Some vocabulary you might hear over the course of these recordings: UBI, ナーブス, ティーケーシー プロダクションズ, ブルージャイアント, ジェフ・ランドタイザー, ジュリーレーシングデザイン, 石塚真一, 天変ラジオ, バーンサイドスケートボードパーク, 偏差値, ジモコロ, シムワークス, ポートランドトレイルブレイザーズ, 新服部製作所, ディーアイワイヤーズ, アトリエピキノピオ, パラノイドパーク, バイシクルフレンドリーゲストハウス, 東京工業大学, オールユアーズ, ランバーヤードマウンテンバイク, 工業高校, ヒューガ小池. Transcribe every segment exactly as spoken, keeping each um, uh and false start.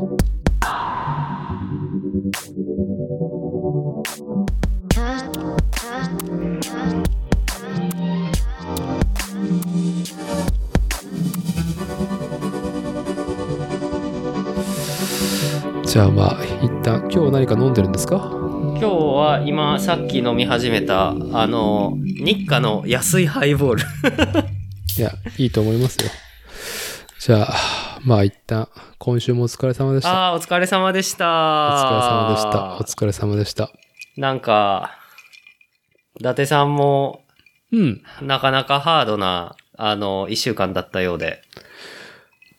じゃあまあ一旦、今日何か飲んでるんですか？今日は今さっき飲み始めたあの日課の安いハイボールいや、いいと思いますよ。じゃあまあ一旦、今週もお疲れ様でした。あー、お疲れ様でした。お疲れ様でした。お疲れ様でした。なんか伊達さんも、うん、なかなかハードなあのいっしゅうかんだったようで。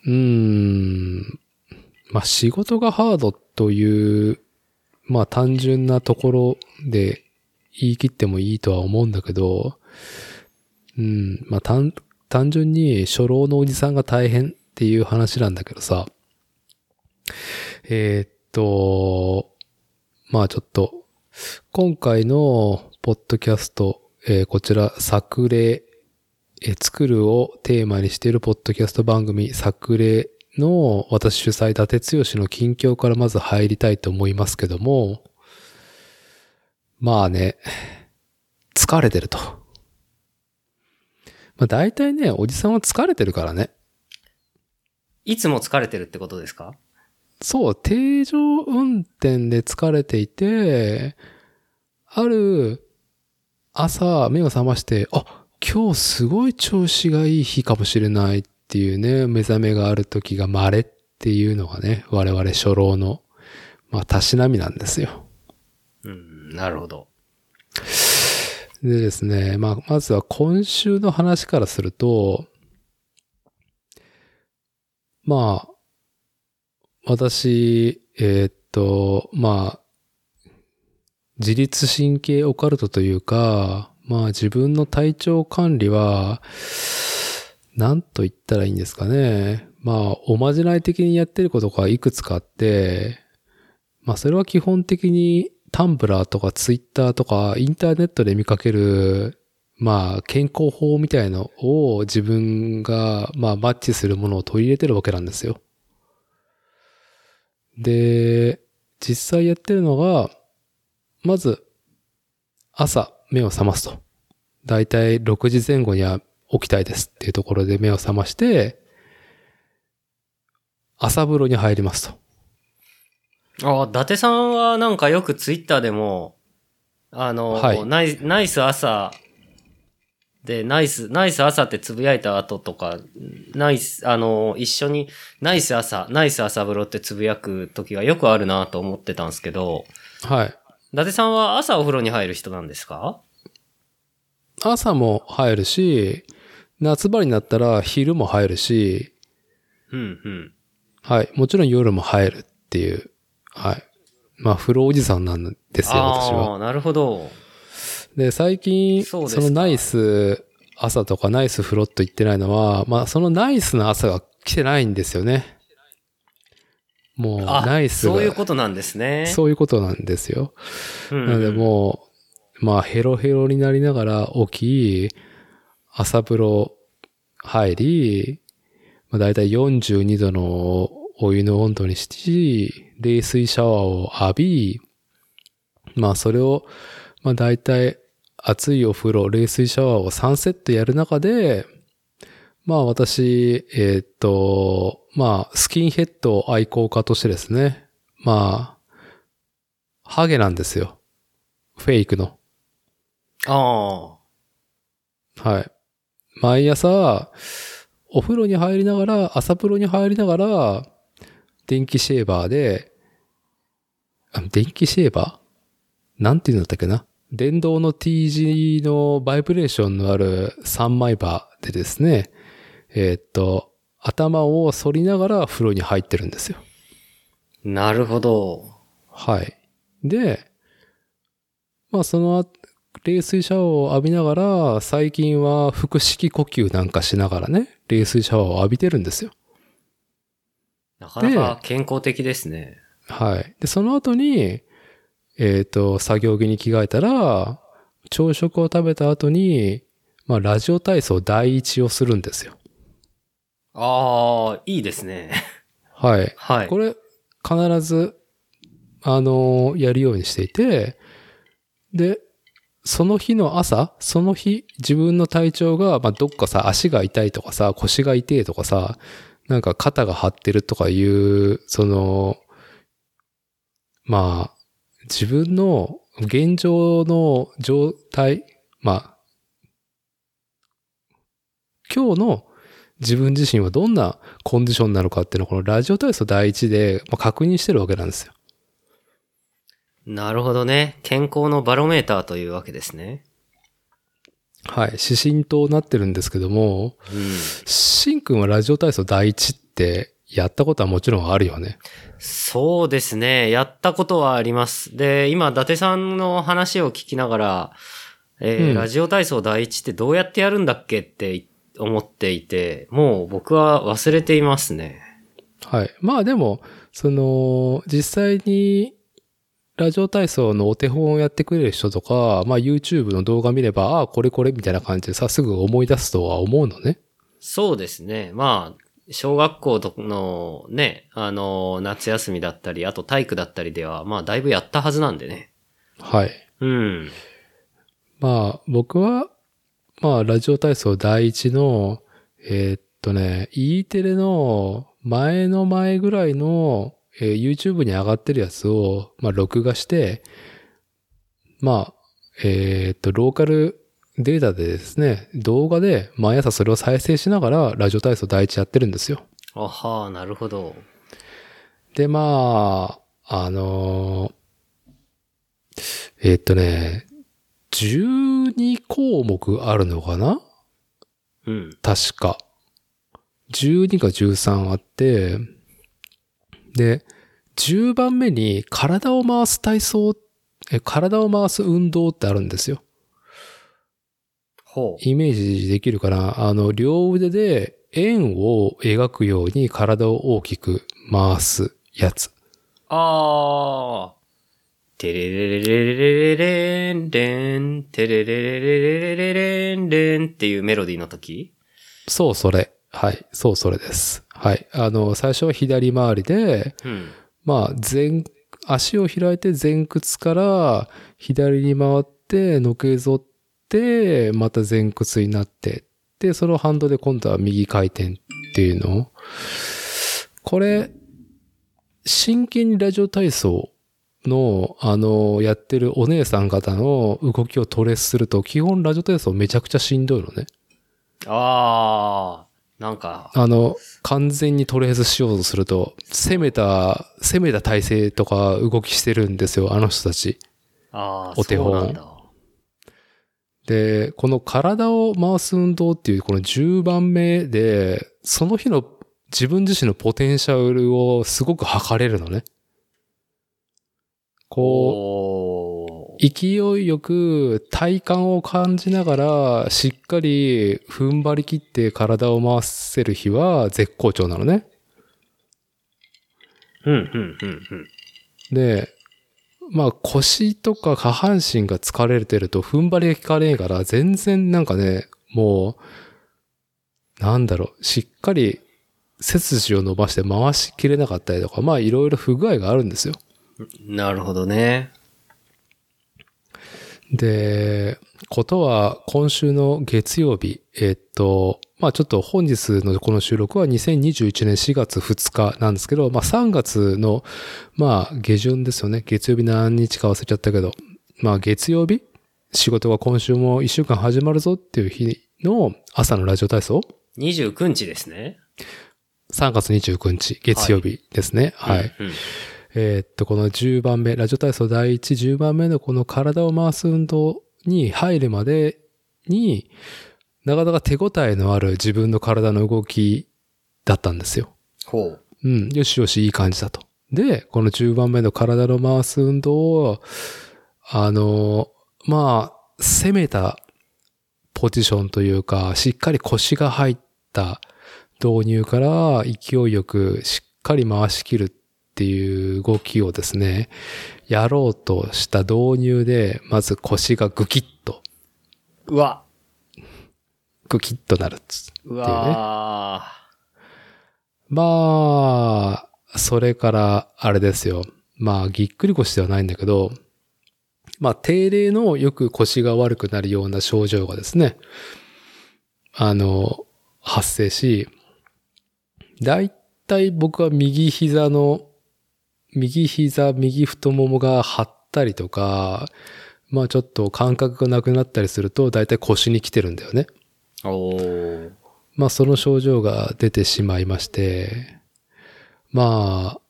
うーん、まあ仕事がハードというまあ単純なところで言い切ってもいいとは思うんだけど、うん、まあ単単純に初老のおじさんが大変っていう話なんだけどさ、えー、っとまあちょっと今回のポッドキャスト、えー、こちら作例、えー、作るをテーマにしているポッドキャスト番組作例の私主催伊達剛の近況からまず入りたいと思いますけども、まあね、疲れてると。まあ大体ね、おじさんは疲れてるからね。いつも疲れてるってことですか？そう、定常運転で疲れていて、ある朝目を覚まして、あ、今日すごい調子がいい日かもしれないっていうね、目覚めがある時が稀っていうのがね、我々初老のまあたしなみなんですよ。うん、なるほど。でですね、まあまずは今週の話からすると、まあ私えー、っとまあ。自律神経オカルトというか、まあ自分の体調管理は、なんと言ったらいいんですかね。まあおまじない的にやってることがいくつかあって、まあそれは基本的にタンブラーとかツイッターとかインターネットで見かける、まあ健康法みたいのを自分がまあマッチするものを取り入れてるわけなんですよ。で、実際やってるのが、まず、朝、目を覚ますと。だいたいろくじぜん後には起きたいですっていうところで目を覚まして、朝風呂に入りますと。ああ、伊達さんはなんかよくツイッターでも、あの、はい、ナイ、ナイス朝で、ナイス、ナイス朝ってつぶやいた後とか、ナイス、あの、一緒に、ナイス朝、ナイス朝風呂ってつぶやく時がよくあるなと思ってたんですけど、はい。伊達さんは朝お風呂に入る人なんですか？朝も入るし、夏場になったら昼も入るし、うんうん。はい、もちろん夜も入るっていう、はい。まあ風呂おじさんなんですよ、私は。ああ、なるほど。で、最近 そ, そのナイス朝とかナイス風呂と言ってないのは、まあそのナイスな朝が来てないんですよね。もうナイスがそういうことなんですね。そういうことなんですよ。うんうん、なのでもうまあヘロヘロになりながら起き、朝風呂入り、まあ、だいたいよんじゅうにどのお湯の温度にし、冷水シャワーを浴び、まあそれをまあだいたい熱いお風呂、冷水シャワーをさんセットやる中で、まあ私えー、っとまあ、スキンヘッド愛好家としてですね。まあ、ハゲなんですよ。フェイクの。ああ。はい。毎朝、お風呂に入りながら、朝風呂に入りながら、電気シェーバーで、あ、電気シェーバー？なんていうんだったっけな？電動の T 字のバイブレーションのあるさんまい刃でですね、えー、っと、頭を反りながら風呂に入ってるんですよ。なるほど。はい。で、まあその冷水シャワーを浴びながら、最近は腹式呼吸なんかしながらね、冷水シャワーを浴びてるんですよ。なかなか健康的ですね。はい。で、その後に、えっと、作業着に着替えたら、朝食を食べた後に、まあラジオ体操第一をするんですよ。ああ、いいですね。はい。はい。これ、必ず、あのー、やるようにしていて、で、その日の朝、その日、自分の体調が、まあ、どっかさ、足が痛いとかさ、腰が痛いとかさ、なんか肩が張ってるとかいう、その、まあ、自分の現状の状態、まあ、今日の自分自身はどんなコンディションなのかっていうのをこのラジオ体操第一で確認してるわけなんですよ。なるほどね。健康のバロメーターというわけですね。はい。指針となってるんですけども、うん、しんくんはラジオ体操第一ってやったことはもちろんあるよね。そうですね。やったことはあります。で、今、伊達さんの話を聞きながら、えーうん、ラジオ体操第一ってどうやってやるんだっけって思っていて、もう僕は忘れていますね。はい。まあでも、その、実際に、ラジオ体操のお手本をやってくれる人とか、まあ YouTube の動画見れば、ああ、これこれみたいな感じでさ、すぐ思い出すとは思うのね。そうですね。まあ、小学校とのね、あの、夏休みだったり、あと体育だったりでは、まあだいぶやったはずなんでね。はい。うん。まあ僕は、まあラジオ体操第一の、えー、っとね、E テレの前の前ぐらいの、えー、YouTube に上がってるやつを、まあ、録画して、まあ、えー、っと、ローカルデータでですね、動画で毎朝それを再生しながら、ラジオ体操第一やってるんですよ。あはー、なるほど。で、まあ、あのー、えー、っとね、じゅうにこうもくあるのかな？うん。確か。じゅうにかじゅうさんあって、で、じゅうばんめに体を回す体操、え、体を回す運動ってあるんですよ。ほう。イメージできるかな？あの、両腕で円を描くように体を大きく回すやつ。あー。テレレレレレレレンレン、テレレレレレレレンレンっていうメロディーの時？そう、それ。はい。そう、それです。はい。あの、最初は左回りで、うん、まあ、前、足を開いて前屈から左に回って、のけぞって、また前屈になって、で、その反動で今度は右回転っていうのを。これ、真剣にラジオ体操の、あの、やってるお姉さん方の動きをトレースすると、基本ラジオ体操めちゃくちゃしんどいのね。ああ。なんか。あの、完全にトレースしようとすると、攻めた、攻めた体勢とか動きしてるんですよ、あの人たち。ああ、お手本。そうなんだ。で、この体を回す運動っていう、このじゅうばんめで、その日の自分自身のポテンシャルをすごく測れるのね。こう、勢いよく体幹を感じながら、しっかり踏ん張り切って体を回せる日は絶好調なのね。うん、うん、うん、うん。で、まあ腰とか下半身が疲れてると踏ん張りが効かねえから、全然なんかね、もう、なんだろう、しっかり背筋を伸ばして回しきれなかったりとか、まあいろいろ不具合があるんですよ。なるほどね。で、ことは今週の月曜日、えっと、まあちょっと本日のこの収録はにせんにじゅういちねんしがつふつかなんですけど、まあさんがつの、まあ下旬ですよね。月曜日何日か忘れちゃったけど、まあ月曜日、仕事が今週もいっしゅうかん始まるぞっていう日の朝のラジオ体操。にじゅうくにちですね。さんがつにじゅうくにち、月曜日ですね。はい。はい、うんうん、えー、っと、このじゅうばんめ、ラジオ体操第一じゅうばんめのこの体を回す運動に入るまでに、なかなか手応えのある自分の体の動きだったんですよ。ほう。うん。よしよし、いい感じだと。で、このじゅうばんめの体の回す運動を、あの、まあ、攻めたポジションというか、しっかり腰が入った導入から勢いよくしっかり回し切るっていう動きをですね、やろうとした導入で、まず腰がグキッと。うわ。グキッとなるっつっていうね。うわ。まあ、それからあれですよ。まあぎっくり腰ではないんだけど、まあ定例のよく腰が悪くなるような症状がですね、あの発生し、だいたい僕は右膝の右膝右太ももが張ったりとか、まあちょっと感覚がなくなったりするとだいたい腰に来てるんだよね。おー。まあその症状が出てしまいまして、まあ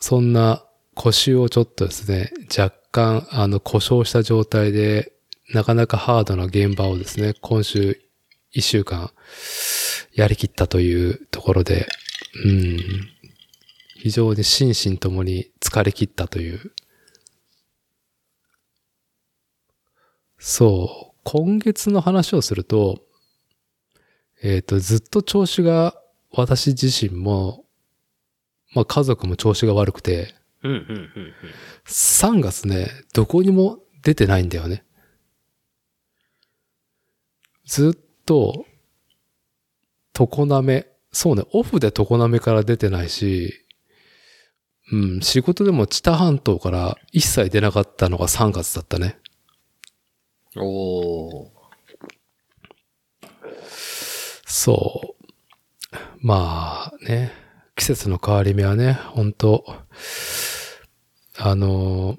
そんな腰をちょっとですね、若干あの故障した状態でなかなかハードな現場をですね、今週いっしゅうかんやりきったというところで、うん、非常に心身ともに疲れ切ったという。そう、今月の話をすると、えっと、ずっと調子が、私自身も、まあ家族も調子が悪くて、うんうんうんうん、さんがつね、どこにも出てないんだよね。ずっと、常滑、そうね、オフで常滑から出てないし、うん、仕事でも知多半島から一切出なかったのがさんがつだったね。おー。そう。まあね、季節の変わり目はね、本当あの、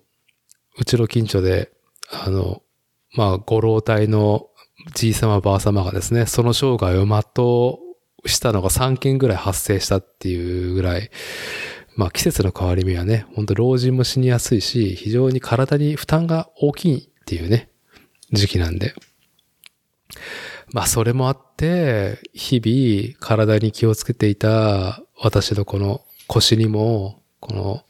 うちの近所で、あの、まあ、ご老体のじい様ばあ様がですね、その生涯を全うしたのがさんけんぐらい発生したっていうぐらい、まあ、季節の変わり目はね、本当老人も死にやすいし、非常に体に負担が大きいっていうね、時期なんで。まあそれもあって、日々体に気をつけていた私のこの腰にも、この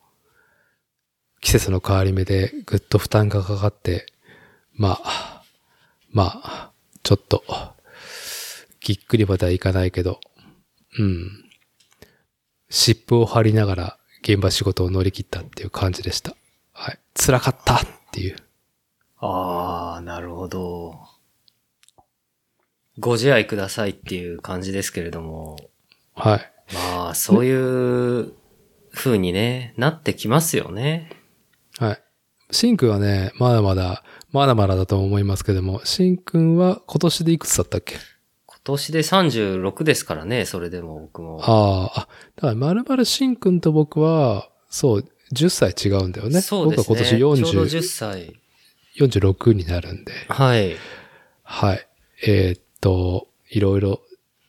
季節の変わり目でぐっと負担がかかって、まあ、まあ、ちょっと、ぎっくりまではいかないけど、うん。湿布を貼りながら現場仕事を乗り切ったっていう感じでした。はい。辛かったっていう。ああ、なるほど。ご自愛くださいっていう感じですけれども。はい。まあ、そういう風にね、なってきますよね。はい。シンくんはね、まだまだ、まだまだだと思いますけども、シンくんは今年でいくつだったっけ？今年でさんじゅうろくですからね、それでも僕も。ああ、だからまるまるシンくんと僕は、そう、じゅっさい違うんだよね。そうですね。僕は今年よんじゅう、ちょうどじゅっさい。よんじゅうろくになるんで。はい。はい。えーと、いろいろ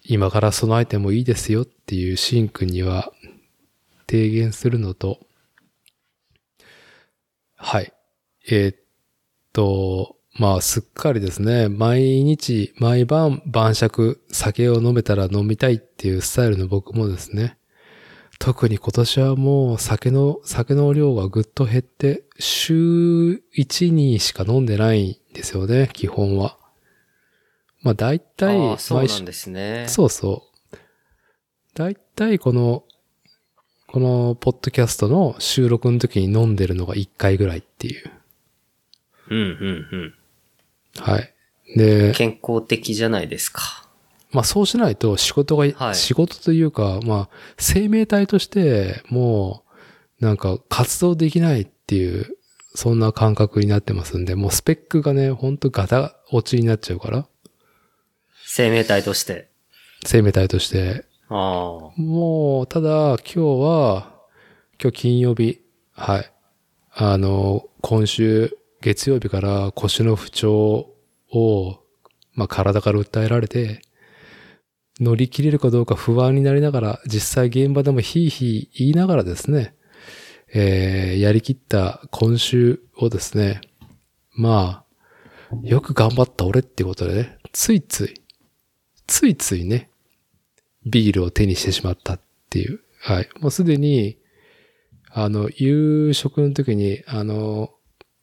今から備えてもいいですよっていうシンくんには提言するのと、はい。えー、っと、まあすっかりですね、毎日毎晩晩酌、酒を飲めたら飲みたいっていうスタイルの僕もですね、特に今年はもう酒の、酒の量がぐっと減って、週いちにしか飲んでないんですよね、基本は。まあ大体毎週、そうなんですね。そうそう。大体この、このポッドキャストの収録の時に飲んでるのがいっかいぐらいっていう。うんうんうん。はい。で、健康的じゃないですか。まあそうしないと仕事が、はい、仕事というか、まあ生命体としてもうなんか活動できないっていう、そんな感覚になってますんで、もうスペックがね、ほんとガタ落ちになっちゃうから。生命体として。生命体として。ああ。もう、ただ、今日は、今日金曜日、はい。あの、今週、月曜日から腰の不調を、まあ、体から訴えられて、乗り切れるかどうか不安になりながら、実際現場でもヒーヒー言いながらですね、えー、やりきった今週をですね、まあ、よく頑張った俺ってことでね、ついつい、ついついね、ビールを手にしてしまったっていう。はい。もうすでに、あの、夕食の時に、あの、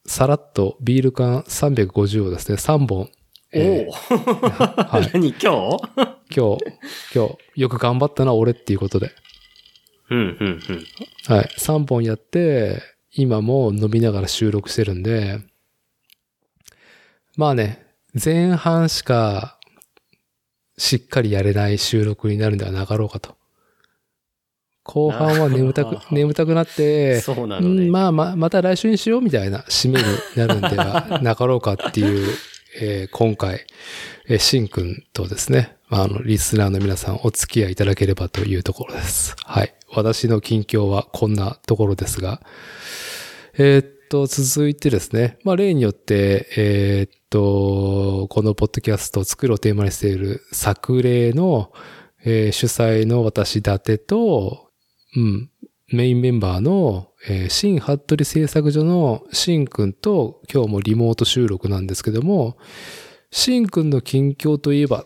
さらっとビール缶さんびゃくごじゅうをですね、さんぼん。えー、おお、はい、何今日今日、今日、よく頑張ったな、俺っていうことで。うん、うん、うん。はい。さんぼんやって、今も飲みながら収録してるんで、まあね、前半しか、しっかりやれない収録になるんではなかろうかと。後半は眠たく、眠たくなって、そうなのね。まあ、ま、また来週にしようみたいな締めになるんではなかろうかっていう、えー、今回、シンくんとですね、まあ、あの、リスナーの皆さんお付き合いいただければというところです。はい。私の近況はこんなところですが、えー、っと、続いてですね、まあ、例によって、えー、っと、このポッドキャストを作るをテーマにしている作例の、えー、主催の私だてと、うん、メインメンバーの、えー、新服部製作所の新くんと今日もリモート収録なんですけども、新くんの近況といえば、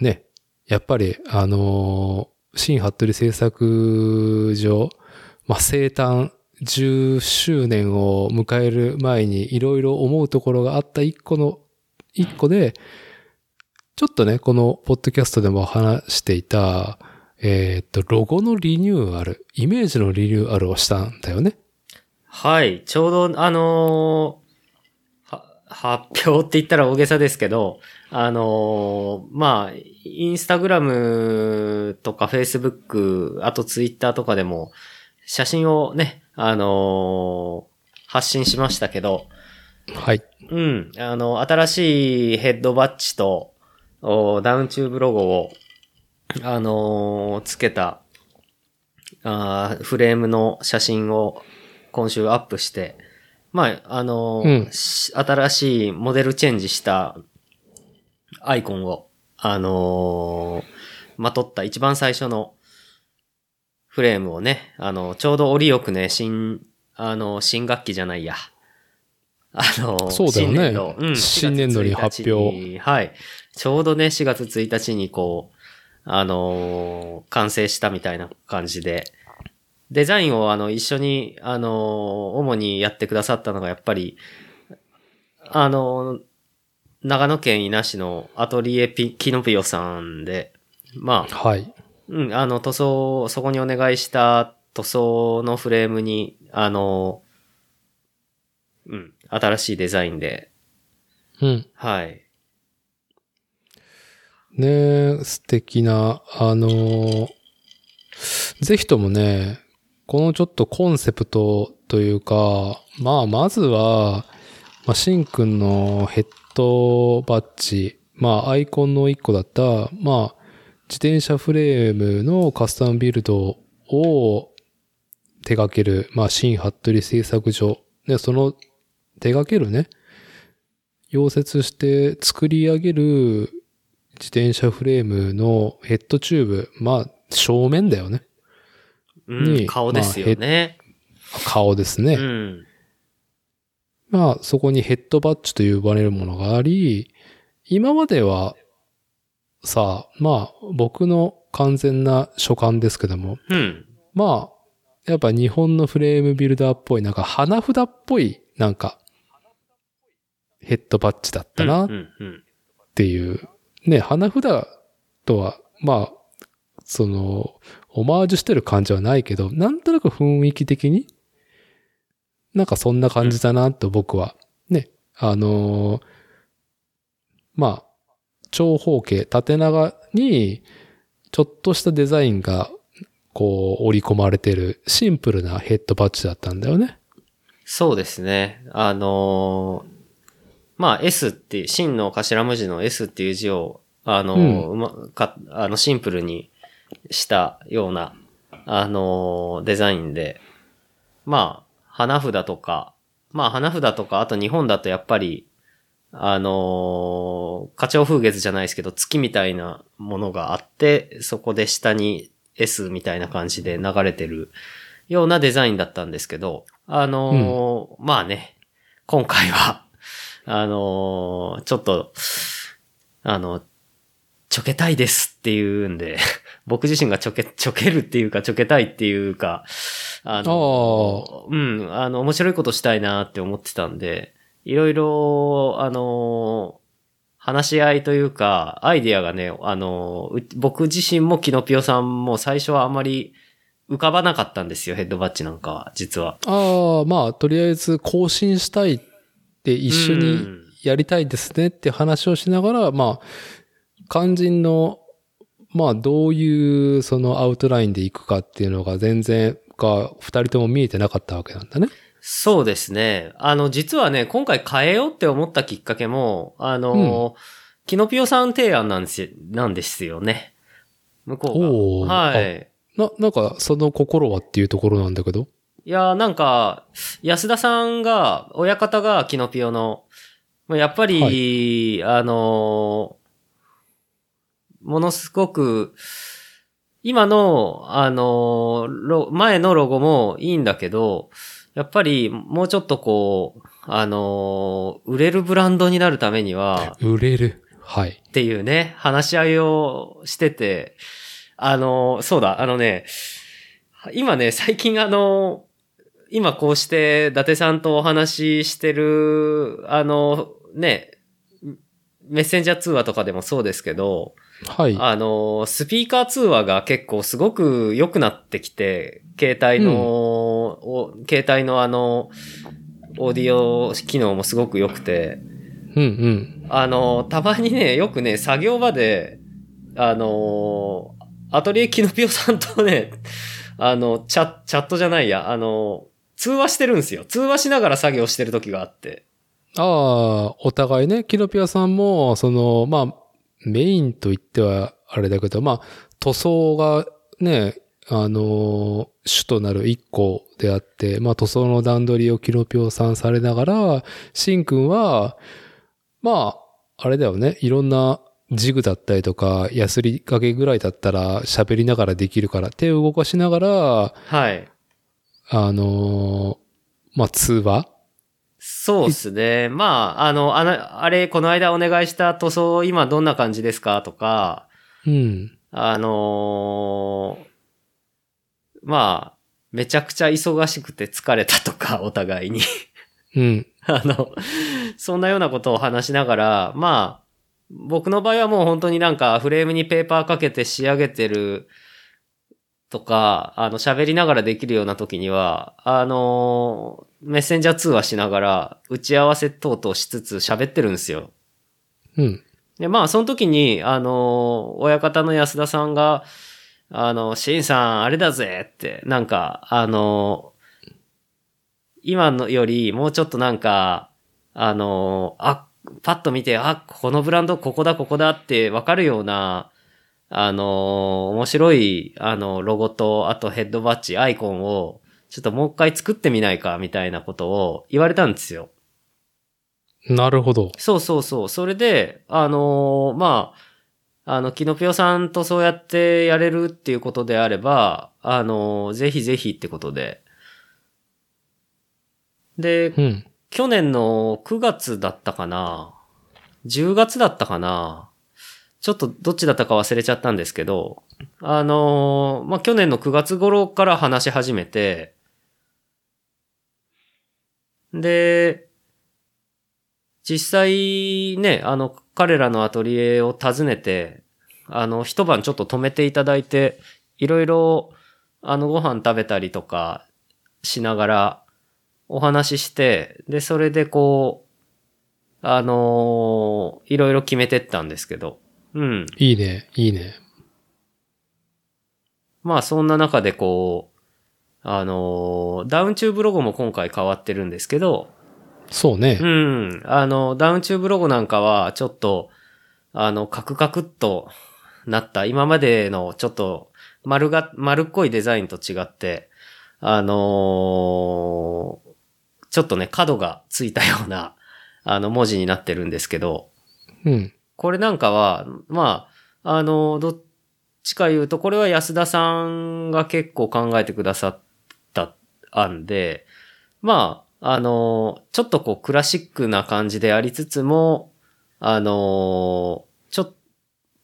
ね、やっぱり、あのー、新服部製作所、まあ、生誕じゅっしゅうねんを迎える前にいろいろ思うところがあった一個の、一個で、ちょっとね、このポッドキャストでも話していた、えー、っと、ロゴのリニューアル、イメージのリニューアルをしたんだよね。はい、ちょうど、あのー、は、発表って言ったら大げさですけど、あのー、まあ、インスタグラムとかフェイスブック、あとツイッターとかでも、写真をね、あのー、発信しましたけど、はい。うん、あの、新しいヘッドバッジと、ダウンチューブロゴを、あのー、つけたあ、フレームの写真を今週アップして、まあ、あのーうん、新しいモデルチェンジしたアイコンを、あのー、まとった一番最初のフレームをね、あのー、ちょうど折よくね、新、あのー、新学期じゃないや。あのー、そうだよね。新年度、うん、新年度に発表。はい。ちょうどね、しがつついたちにこう、あのー、完成したみたいな感じで。デザインをあの、一緒に、あのー、主にやってくださったのが、やっぱり、あのー、長野県伊那市のアトリエピ、キノピオさんで、まあ、はい。うん、あの、塗装、そこにお願いした塗装のフレームに、あのー、うん、新しいデザインで、うん。はい。ねえ、素敵な、あのー、ぜひともね、このちょっとコンセプトというか、まあ、まずは、まあ、シンくんのヘッドバッジ、まあ、アイコンの一個だった、まあ、自転車フレームのカスタムビルドを手掛ける、まあ、新服部製作所、ね、その手掛けるね、溶接して作り上げる、自転車フレームのヘッドチューブ、まあ、正面だよね。うん、顔ですよね。まあ、顔ですね。うん、まあ、そこにヘッドバッジと呼ばれるものがあり、今まではさ、まあ、僕の完全な所感ですけども、うん、まあ、やっぱ日本のフレームビルダーっぽい、なんか花札っぽい、なんか、ヘッドバッジだったな、っていう。うんうんうんね、花札とは、まあ、その、オマージュしてる感じはないけど、なんとなく雰囲気的に、なんかそんな感じだなと僕は、ね、あのー、まあ、長方形、縦長に、ちょっとしたデザインが、こう、織り込まれてる、シンプルなヘッドバッジだったんだよね。そうですね。あのー、まあ S っていう、真の頭文字の S っていう字を、あの、うん、まか、あの、シンプルにしたような、あの、デザインで、まあ、花札とか、まあ、花札とか、あと日本だとやっぱり、あの、花鳥風月じゃないですけど、月みたいなものがあって、そこで下に S みたいな感じで流れてるようなデザインだったんですけど、あの、うん、まあね、今回は、あのー、ちょっと、あの、ちょけたいですっていうんで、僕自身がちょけ、ちょけるっていうか、ちょけたいっていうか、あの、うん、あの、面白いことしたいなって思ってたんで、いろいろ、あのー、話し合いというか、アイディアがね、あのー、僕自身もキノピオさんも最初はあんまり、浮かばなかったんですよ、ヘッドバッジなんかは、実は。ああ、まあ、とりあえず更新したい。で、一緒にやりたいですねって話をしながら、うん、まあ、肝心のまあどういうそのアウトラインでいくかっていうのが全然か二人とも見えてなかったわけなんだね。そうですね。あの実はね、今回変えようって思ったきっかけもあの、うん、キノピオさん提案なんですなんですよね。向こうがはい。ななんかその心はっていうところなんだけど。いやなんか安田さんが親方がキノピオのやっぱり、はい、あのものすごく今の、あの、ロ、前のロゴもいいんだけど、やっぱりもうちょっとこう、あの、売れるブランドになるためには、売れる。はい。っていうね、話し合いをしてて、あの、そうだ、あのね、今ね、最近あの、今こうして伊達さんとお話ししてる、あの、ね、メッセンジャー通話とかでもそうですけど、はい。あの、スピーカー通話が結構すごく良くなってきて、携帯の、うん、携帯のあの、オーディオ機能もすごく良くて、うんうん。あの、たまにね、よくね、作業場で、あの、アトリエキノピオさんとね、あの、チャ、チャットじゃないや、あの、通話してるんですよ。通話しながら作業してる時があって。ああ、お互いね、キノピオさんも、その、まあ、メインと言ってはあれだけど、まあ、塗装がね、あのー、主となる一個であって、まあ、塗装の段取りをキノピオさんされながら、シンくんは、まあ、あれだよね、いろんなジグだったりとか、ヤスリ掛けぐらいだったら喋りながらできるから、手を動かしながら、はい。あのー、まあ、通話そうですね。まあ、あの、あの、あれ、この間お願いした塗装、今どんな感じですかとか、うん。あのー、まあ、めちゃくちゃ忙しくて疲れたとか、お互いに。うん。あの、そんなようなことを話しながら、まあ、僕の場合はもう本当になんかフレームにペーパーかけて仕上げてるとか、あの、喋りながらできるような時には、あのー、メッセンジャー通話しながら打ち合わせ等々しつつ喋ってるんですよ。うん。で、まあその時に、あの、親方の安田さんが、あの、シンさんあれだぜって、なんか、あの、今のよりもうちょっとなんか、あの、あ、パッと見て、あ、このブランドここだここだってわかるような、あの、面白い、あの、ロゴと、あとヘッドバッジ、アイコンを、ちょっともう一回作ってみないかみたいなことを言われたんですよ。なるほど。そうそうそう。それで、あのー、まあ、あの、キノピオさんとそうやってやれるっていうことであれば、あのー、ぜひぜひってことで。で、うん、去年のくがつだったかな、じゅうがつだったかな、ちょっとどっちだったか忘れちゃったんですけど、あのー、まあ、去年のくがつ頃から話し始めて、で、実際ね、あの、彼らのアトリエを訪ねて、あの、一晩ちょっと泊めていただいて、いろいろ、あの、ご飯食べたりとかしながらお話しして、で、それでこう、あのー、いろいろ決めてったんですけど、うん。いいね、いいね。まあ、そんな中でこう、あの、ダウンチューブロゴも今回変わってるんですけど。そうね。うん。あの、ダウンチューブロゴなんかは、ちょっと、あの、カクカクっとなった。今までのちょっと、丸が、丸っこいデザインと違って、あのー、ちょっとね、角がついたような、あの、文字になってるんですけど。うん。これなんかは、まあ、あの、どっしか言うと、これは安田さんが結構考えてくださった案で、まあ、あの、ちょっとこうクラシックな感じでありつつも、あの、ちょっ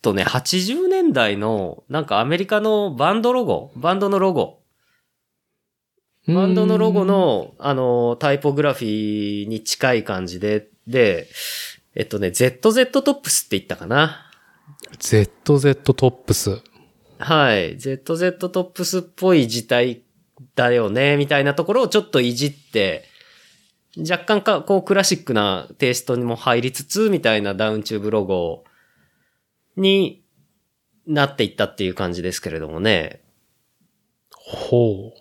とね、はちじゅうねんだいの、なんかアメリカのバンドロゴ、バンドのロゴ、バンドのロゴの、あの、タイポグラフィーに近い感じで、で、えっとね、ゼットゼット トップスって言ったかな。ゼットゼット トップス。はい。ゼットゼット トップスっぽい字体だよね、みたいなところをちょっといじって、若干か、こうクラシックなテイストにも入りつつ、みたいなダウンチューブロゴに、なっていったっていう感じですけれどもね。ほう。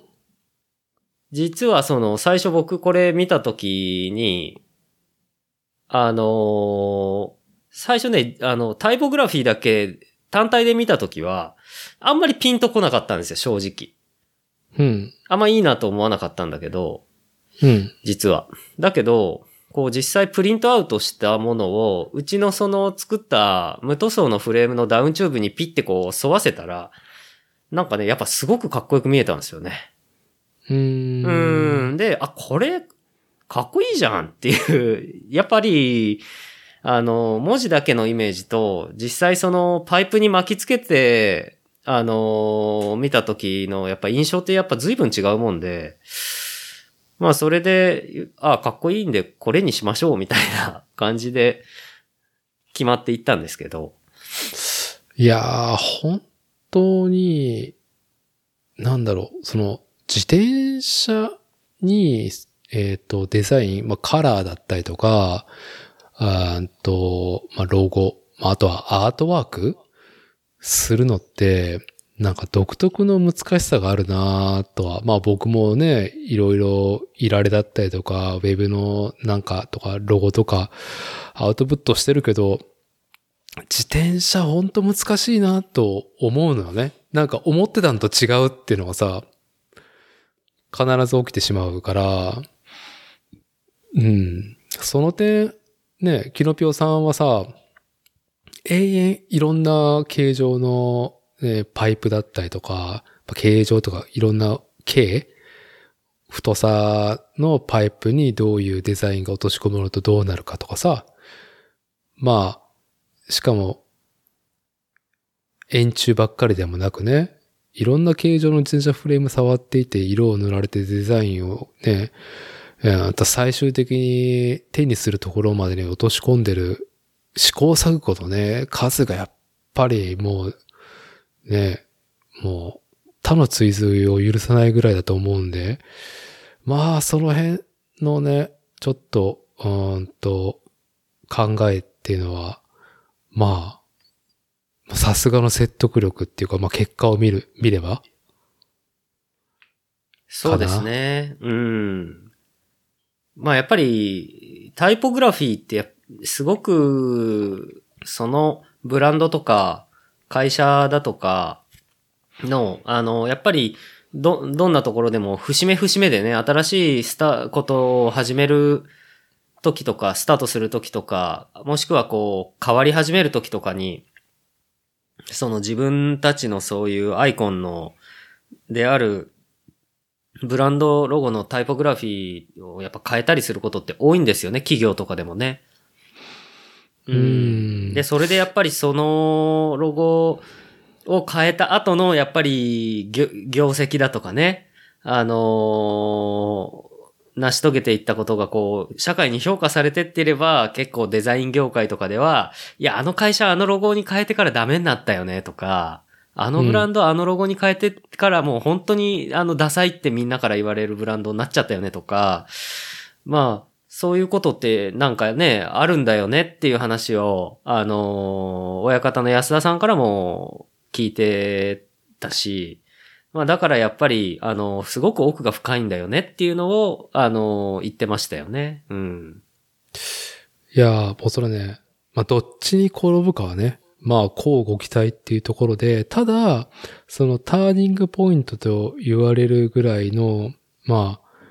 実はその最初僕これ見たときに、あのー、最初ね、あの、タイポグラフィーだけ単体で見たときは、あんまりピンとこなかったんですよ、正直。うん。あんまいいなと思わなかったんだけど、うん。実は。だけど、こう実際プリントアウトしたものを、うちのその作った無塗装のフレームのダウンチューブにピッてこう沿わせたら、なんかね、やっぱすごくかっこよく見えたんですよね。うーん。うーん。で、あ、これ、かっこいいじゃんっていう、やっぱり、あの、文字だけのイメージと、実際そのパイプに巻きつけて、あの、見た時のやっぱ印象ってやっぱ随分違うもんで、まあそれで、あ、かっこいいんでこれにしましょうみたいな感じで決まっていったんですけど。いやー、本当に、なんだろう、その、自転車に、えっと、デザイン、まあ、カラーだったりとか、あーと、まあ、ロゴ、まあ、あとはアートワークするのって、なんか独特の難しさがあるなとは、まあ、僕もね、いろいろいられだったりとか、ウェブのなんかとか、ロゴとか、アウトプットしてるけど、自転車ほんと難しいなと思うのよね。なんか思ってたのと違うっていうのがさ、必ず起きてしまうから、うん。その点、ね、キノピオさんはさ、永遠いろんな形状の、ね、パイプだったりとか、形状とかいろんな形、太さのパイプにどういうデザインが落とし込むのとどうなるかとかさ、まあ、しかも、円柱ばっかりでもなくね、いろんな形状の自転車フレーム触っていて、色を塗られてデザインをね、最終的に手にするところまでに落とし込んでる試行錯誤のね、数がやっぱりもう、ね、もう他の追随を許さないぐらいだと思うんで、まあその辺のね、ちょっと、うーんと、考えっていうのは、まあ、さすがの説得力っていうか、まあ、結果を見る、見れば。そうですね。うん。まあ、やっぱり、タイポグラフィーって、すごく、そのブランドとか、会社だとかの、あの、やっぱり、ど、どんなところでも、節目節目でね、新しいスタ、ことを始める時とか、スタートする時とか、もしくはこう、変わり始める時とかに、その自分たちのそういうアイコンのであるブランドロゴのタイポグラフィーをやっぱ変えたりすることって多いんですよね、企業とかでもね。うん。で、それでやっぱりそのロゴを変えた後のやっぱり業績だとかね、あのー、成し遂げていったことがこう社会に評価されてっていれば、結構デザイン業界とかでは、いや、あの会社あのロゴに変えてからダメになったよねとか、あのブランドあのロゴに変えてからもう本当にあのダサいってみんなから言われるブランドになっちゃったよねとか、まあそういうことってなんかね、あるんだよねっていう話を、あの親方の安田さんからも聞いてたし、まあだからやっぱり、あの、すごく奥が深いんだよねっていうのを、あの、言ってましたよね。うん。いやー、もうそれね、まあどっちに転ぶかはね、まあこうご期待っていうところで、ただ、そのターニングポイントと言われるぐらいの、まあ、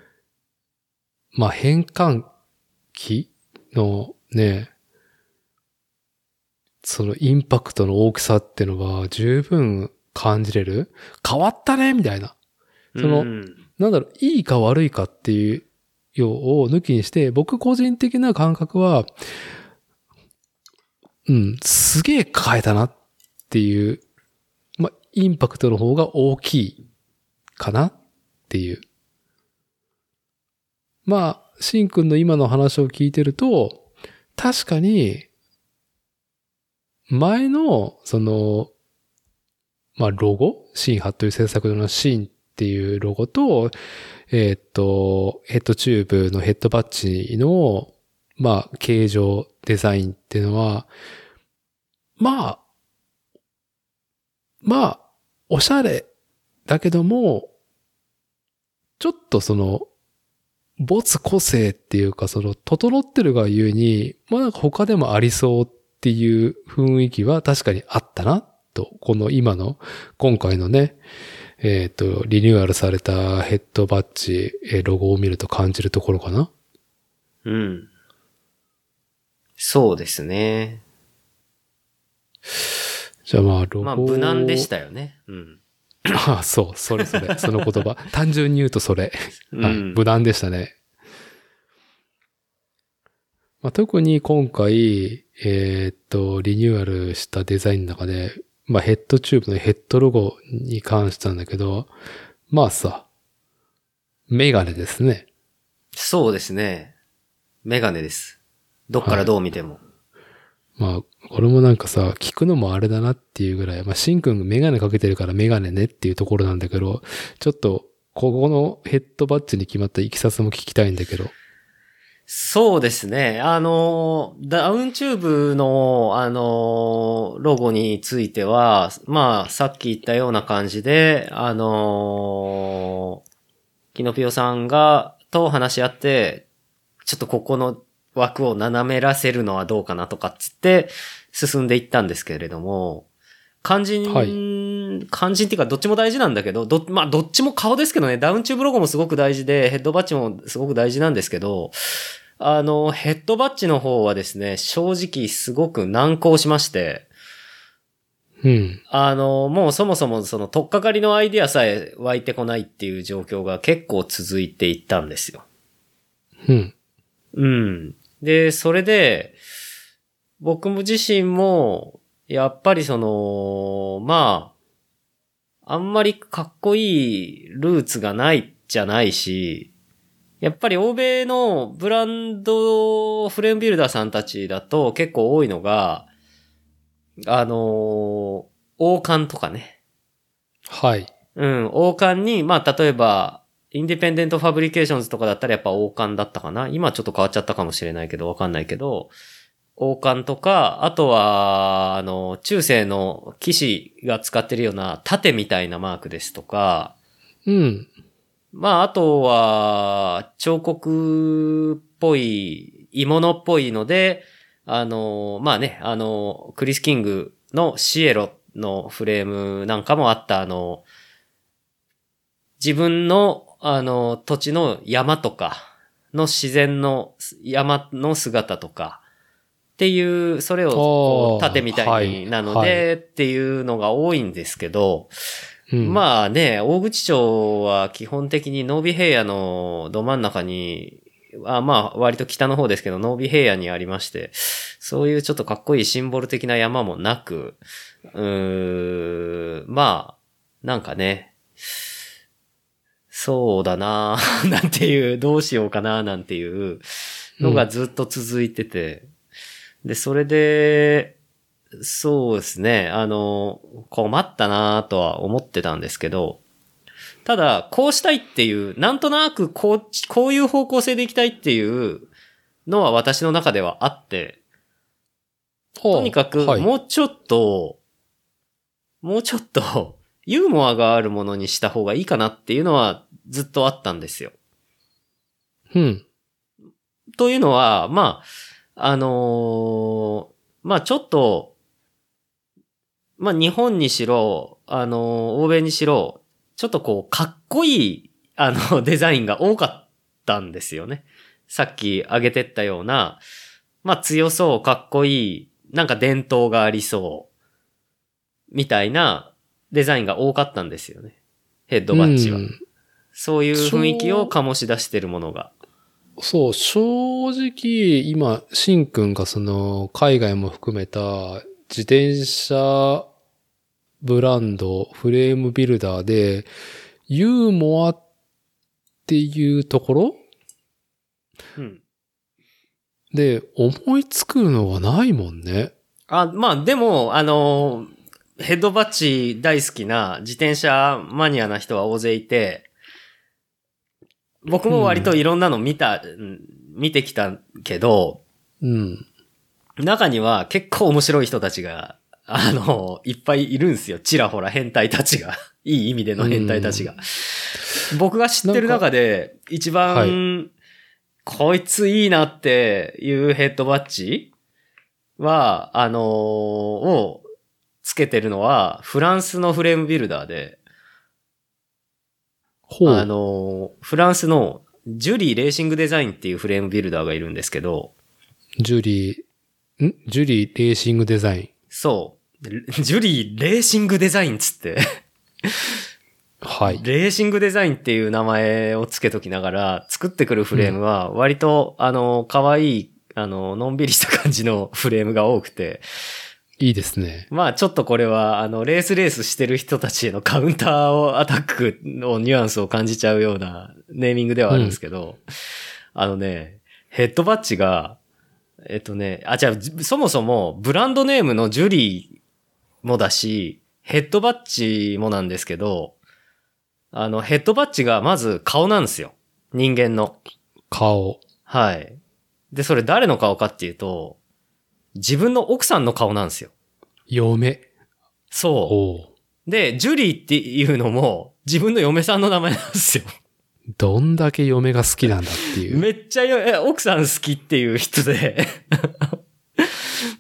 まあ変換期のね、そのインパクトの大きさっていうのは十分、感じれる？変わったねみたいな。その、うん、なんだろう、いいか悪いかっていうようを抜きにして、僕個人的な感覚は、うん、すげえ変えたなっていう、ま、インパクトの方が大きいかなっていう。まあ、シン君の今の話を聞いてると、確かに、前の、その、まあ、ロゴシンハという制作のシンっていうロゴと、えー、っと、ヘッドチューブのヘッドバッジの、まあ、形状、デザインっていうのは、まあ、まあ、おしゃれだけども、ちょっとその、没個性っていうか、その、整ってるがゆえに、まあなんか他でもありそうっていう雰囲気は確かにあったな、と。この今の、今回のね、えっと、リニューアルされたヘッドバッジ、ロゴを見ると感じるところかな。うん。そうですね。じゃあまあロゴ。まあ無難でしたよね。うん。ああ、そう、それそれ、その言葉。単純に言うとそれ。はい、うん、無難でしたね。まあ、特に今回、えー、っと、リニューアルしたデザインの中で、まあヘッドチューブのヘッドロゴに関してなんだけど、まあさ、メガネですね。そうですね。メガネです。どっからどう見ても。はい、まあ、これもなんかさ、聞くのもあれだなっていうぐらい、まあ、シンくんメガネかけてるからメガネねっていうところなんだけど、ちょっと、ここのヘッドバッジに決まったいきさつも聞きたいんだけど。そうですね。あの、ダウンチューブの、あの、ロゴについては、まあ、さっき言ったような感じで、あの、キノピオさんが、と話し合って、ちょっとここの、枠を斜めらせるのはどうかなとかっつって進んでいったんですけれども、肝心、はい、肝心っていうかどっちも大事なんだけど、ど、まあどっちも顔ですけどね、ダウンチューブロゴもすごく大事で、ヘッドバッジもすごく大事なんですけど、あの、ヘッドバッジの方はですね、正直すごく難航しまして、うん、あの、もうそもそもその取っかかりのアイディアさえ湧いてこないっていう状況が結構続いていったんですよ。うん。うん。で、それで、僕自身も、やっぱりその、まあ、あんまりかっこいいルーツがないじゃないし、やっぱり欧米のブランドフレームビルダーさんたちだと結構多いのが、あの、王冠とかね。はい。うん、王冠に、まあ例えば、インディペンデントファブリケーションズとかだったらやっぱ王冠だったかな。今ちょっと変わっちゃったかもしれないけど、わかんないけど、王冠とか、あとは、あの、中世の騎士が使ってるような盾みたいなマークですとか、うん。まあ、あとは、彫刻っぽい、鋳物っぽいので、あの、まあね、あの、クリス・キングのシエロのフレームなんかもあった、あの、自分の、あの、土地の山とかの自然の山の姿とかっていう、それをこう盾みたいになのでっていうのが多いんですけど、はいはい、まあね、大口町は基本的に濃尾平野のど真ん中に、あまあ割と北の方ですけど、濃尾平野にありまして、そういうちょっとかっこいいシンボル的な山もなく、うーん、まあ、なんかね、そうだなぁ、なんていう、どうしようかなぁ、なんていうのがずっと続いてて。うん、で、それで、そうですね、あの、困ったなぁとは思ってたんですけど、ただ、こうしたいっていう、なんとなくこう、こういう方向性でいきたいっていうのは私の中ではあって、とにかく、もうちょっと、はい、もうちょっと、ユーモアがあるものにした方がいいかなっていうのはずっとあったんですよ。うん。というのは、まあ、あのー、まあちょっと、まあ日本にしろ、あのー、欧米にしろ、ちょっとこう、かっこいい、あの、デザインが多かったんですよね。さっき挙げてったような、まあ強そう、かっこいい、なんか伝統がありそう、みたいな、デザインが多かったんですよね。ヘッドバッジは、うん、そういう雰囲気を醸し出してるものが。そう、正直今シン君がその海外も含めた自転車ブランドフレームビルダーでユーモアっていうところ、うん、で思いつくのはないもんね。あ、まあでもあのー。ヘッドバッジ大好きな自転車マニアな人は大勢いて、僕も割といろんなの見た、うん、見てきたけど、うん、中には結構面白い人たちがあの、いっぱいいるんすよ。ちらほら変態たちが。いい意味での変態たちが。僕が知ってる中で、一番、はい、こいついいなっていうヘッドバッジは、あのー、をつけてるのは、フランスのフレームビルダーで、ほうあのー、フランスのジュリーレーシングデザインっていうフレームビルダーがいるんですけど、ジュリー、ん?ジュリーレーシングデザイン。そう。ジュリーレーシングデザインつって。はい。レーシングデザインっていう名前をつけときながら、作ってくるフレームは、割と、うん、あの、可愛い、あの、のんびりした感じのフレームが多くて。いいですね。まあ、ちょっとこれは、あの、レースレースしてる人たちへのカウンターを、アタックのニュアンスを感じちゃうようなネーミングではあるんですけど、うん、あのね、ヘッドバッジが、えっとね、あ、じゃあ、そもそも、ブランドネームのジュリーもだし、ヘッドバッジもなんですけど、あの、ヘッドバッジがまず顔なんですよ。人間の。顔。はい。で、それ誰の顔かっていうと、自分の奥さんの顔なんですよ。嫁。そう。で、ジュリーっていうのも、自分の嫁さんの名前なんですよ。どんだけ嫁が好きなんだっていう。めっちゃえ奥さん好きっていう人で。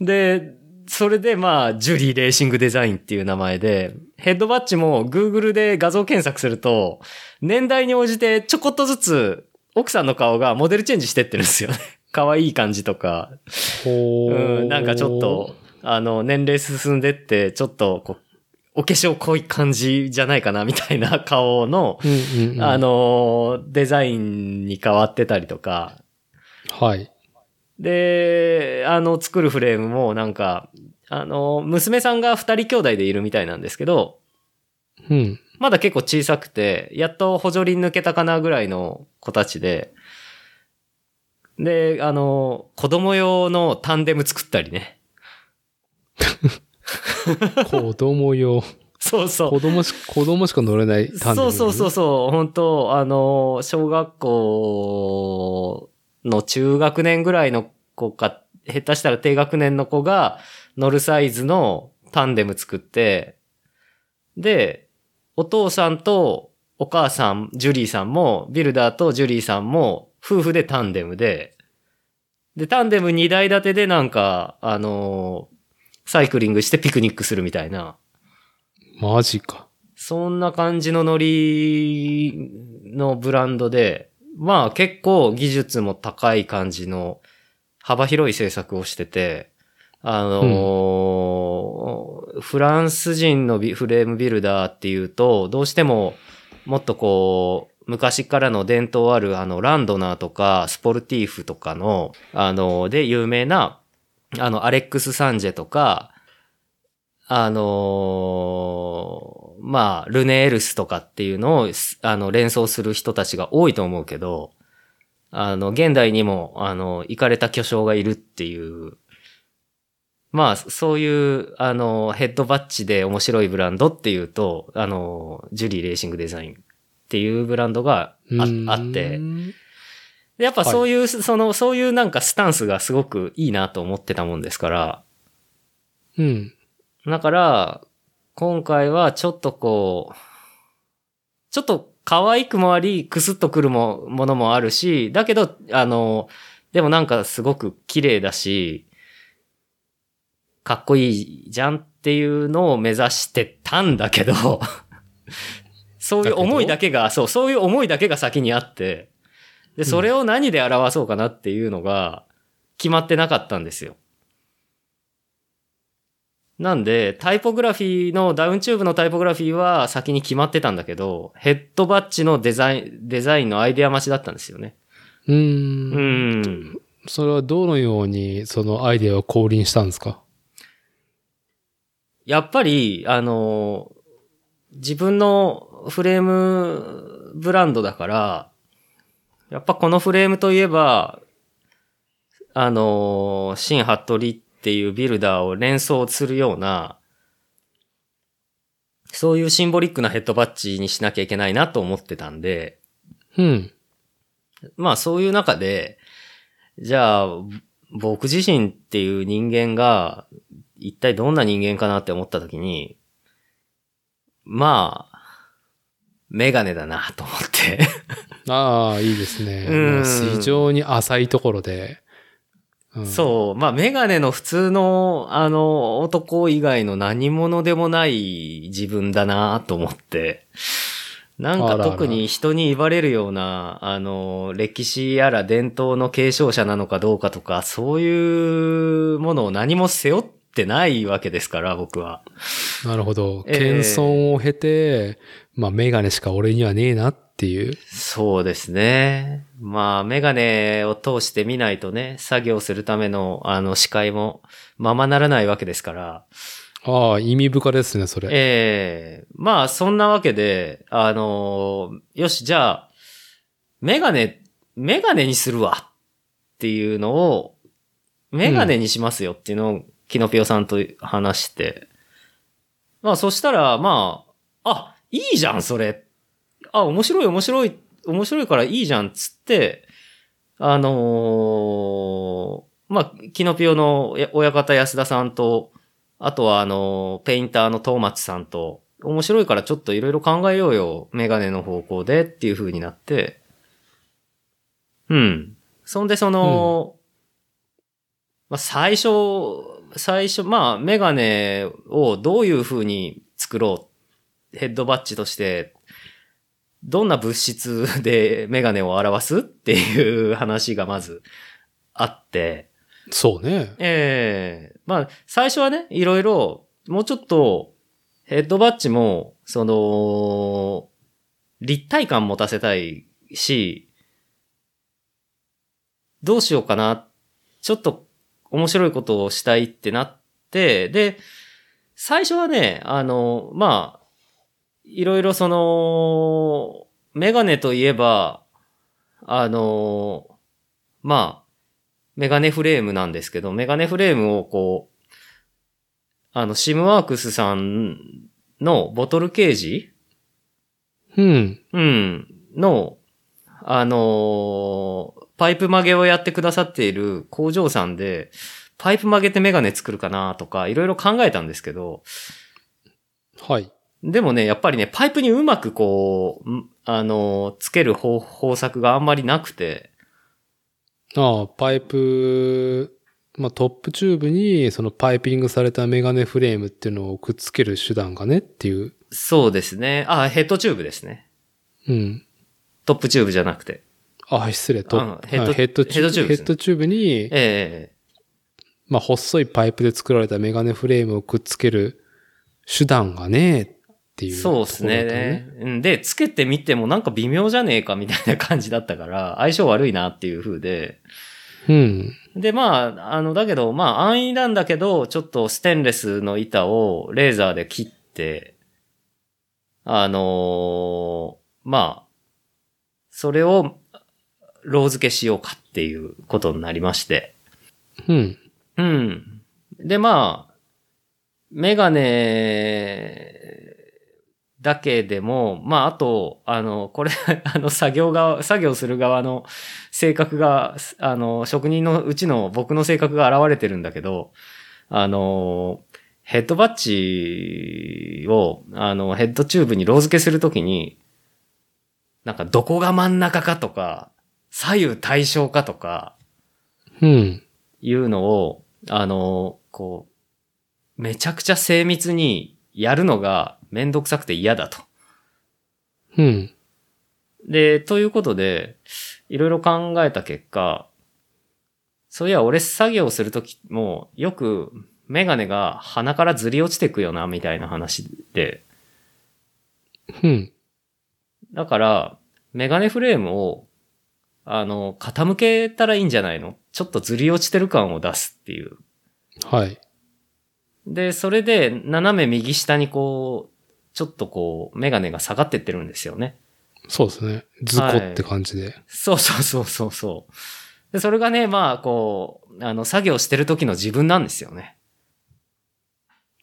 で、それでまあ、ジュリーレーシングデザインっていう名前で、ヘッドバッジも Google で画像検索すると、年代に応じてちょこっとずつ奥さんの顔がモデルチェンジしてってるんですよね。可愛い感じとか。ほー。うん、なんかちょっと、あの、年齢進んでって、ちょっとこう、お化粧濃い感じじゃないかなみたいな顔の、うんうんうん、あの、デザインに変わってたりとか。はい。で、あの、作るフレームもなんか、あの、娘さんが二人兄弟でいるみたいなんですけど、うん。まだ結構小さくて、やっと補助輪抜けたかなぐらいの子たちで、で、あの、子供用のタンデム作ったりね。子供用。そうそう。子供し、子供しか乗れないタンデム、ね。そうそうそうそう。本当あの、小学校の中学年ぐらいの子か、下手したら低学年の子が乗るサイズのタンデム作って、で、お父さんとお母さん、ジュリーさんも、ビルダーとジュリーさんも、夫婦でタンデムで、で、タンデムにだい建てでなんか、あの、サイクリングしてピクニックするみたいな。マジか。そんな感じのノリのブランドで、まあ結構技術も高い感じの幅広い制作をしてて、あの、うん、フランス人のフレームビルダーっていうと、どうしてももっとこう、昔からの伝統あるあのランドナーとかスポルティーフとかの、あの、で有名なあの、アレックス・サンジェとか、あのー、まあ、ルネ・エルスとかっていうのを、あの、連想する人たちが多いと思うけど、あの、現代にも、あの、イカれた巨匠がいるっていう、まあ、そういう、あの、ヘッドバッジで面白いブランドっていうと、あの、ジュリー・レーシング・デザインっていうブランドが あ, あって、やっぱそういう、はい、その、そういうなんかスタンスがすごくいいなと思ってたもんですから。うん。だから、今回はちょっとこう、ちょっと可愛くもあり、クスッとくるも、ものもあるし、だけど、あの、でもなんかすごく綺麗だし、かっこいいじゃんっていうのを目指してたんだけど、そういう思いだけが、そう、そういう思いだけが先にあって、で、それを何で表そうかなっていうのが決まってなかったんですよ。なんで、タイポグラフィーの、ダウンチューブのタイポグラフィーは先に決まってたんだけど、ヘッドバッジのデザイン、デザインのアイデア待ちだったんですよね。うーん。うーん。それはどのようにそのアイデアを降臨したんですか?やっぱり、あの、自分のフレームブランドだから、やっぱこのフレームといえば、あの、シン・ハットリっていうビルダーを連想するような、そういうシンボリックなヘッドバッジにしなきゃいけないなと思ってたんで、うん。まあそういう中で、じゃあ僕自身っていう人間が一体どんな人間かなって思った時に、まあ、メガネだなと思って。ああ、いいですね。うん、非常に浅いところで。うん、そう。まあ、メガネの普通の、あの、男以外の何者でもない自分だなと思って。なんか特に人に言われるような、あの、歴史やら伝統の継承者なのかどうかとか、そういうものを何も背負ってないわけですから、僕は。なるほど。謙遜を経て、えー、まあ、メガネしか俺にはねえなっていう。そうですね。まあ、メガネを通して見ないとね、作業するための、あの、視界もままならないわけですから。ああ、意味深ですね、それ。ええー、まあ、そんなわけで、あのー、よし、じゃあ、メガネ、メガネにするわっていうのを、メガネにしますよっていうのを、キノピオさんと話して。まあ、そしたら、まあ、あ、いいじゃん、それ。あ、面白い、面白い、面白いからいいじゃん、つって、あのー、まあ、キノピオの親方安田さんと、あとはあの、ペインターのトーマツさんと、面白いからちょっといろいろ考えようよ。メガネの方向でっていう風になって。うん。そんでその、うん、まあ、最初、最初、まあ、メガネをどういう風に作ろう。ヘッドバッジとして、どんな物質でメガネを表すっていう話がまずあって。そうね。ええー、まあ、最初はね、いろいろ、もうちょっと、ヘッドバッジも、その、立体感持たせたいし、どうしようかな、ちょっと面白いことをしたいってなって、で、最初はね、あの、まあ、いろいろその、メガネといえば、あの、まあ、メガネフレームなんですけど、メガネフレームをこう、あの、シムワークスさんのボトルケージ、うん。うん。の、あのー、パイプ曲げをやってくださっている工場さんで、パイプ曲げてメガネ作るかなとか、いろいろ考えたんですけど、はい。でもね、やっぱりね、パイプにうまくこう、あのー、つける方、方策があんまりなくて、ああ、パイプ、まあ、トップチューブに、そのパイピングされたメガネフレームっていうのをくっつける手段がねっていう。そうですね。ああ、ヘッドチューブですね。うん。トップチューブじゃなくて。ああ、失礼。トップ、ヘッド、ヘッドチューブですね。ヘッドチューブに、ええー。まあ、細いパイプで作られたメガネフレームをくっつける手段がねっていう、ね。そうですね。で、つけてみてもなんか微妙じゃねえかみたいな感じだったから、相性悪いなっていう風で。うん。で、まあ、あの、だけど、まあ、安易なんだけど、ちょっとステンレスの板をレーザーで切って、あのー、まあ、それを、ロー付けしようかっていうことになりまして。うん。うん。で、まあ、メガネ、だけでも、まあ、あと、あの、これ、あの、作業側、作業する側の性格が、あの、職人のうちの僕の性格が現れてるんだけど、あの、ヘッドバッジを、あの、ヘッドチューブにロー付けするときに、なんか、どこが真ん中かとか、左右対称かとか、うん。いうのを、あの、こう、めちゃくちゃ精密にやるのが、めんどくさくて嫌だと。うん。で、ということで、いろいろ考えた結果、そういや、俺作業するときも、よくメガネが鼻からずり落ちてくよな、みたいな話で。うん。だから、メガネフレームを、あの、傾けたらいいんじゃないの？ちょっとずり落ちてる感を出すっていう。はい。で、それで、斜め右下にこう、ちょっとこう、メガネが下がってってるんですよね。そうですね。ズコって感じで。はい、そうそうそうそうそう。で、それがね、まあ、こう、あの、作業してる時の自分なんですよね。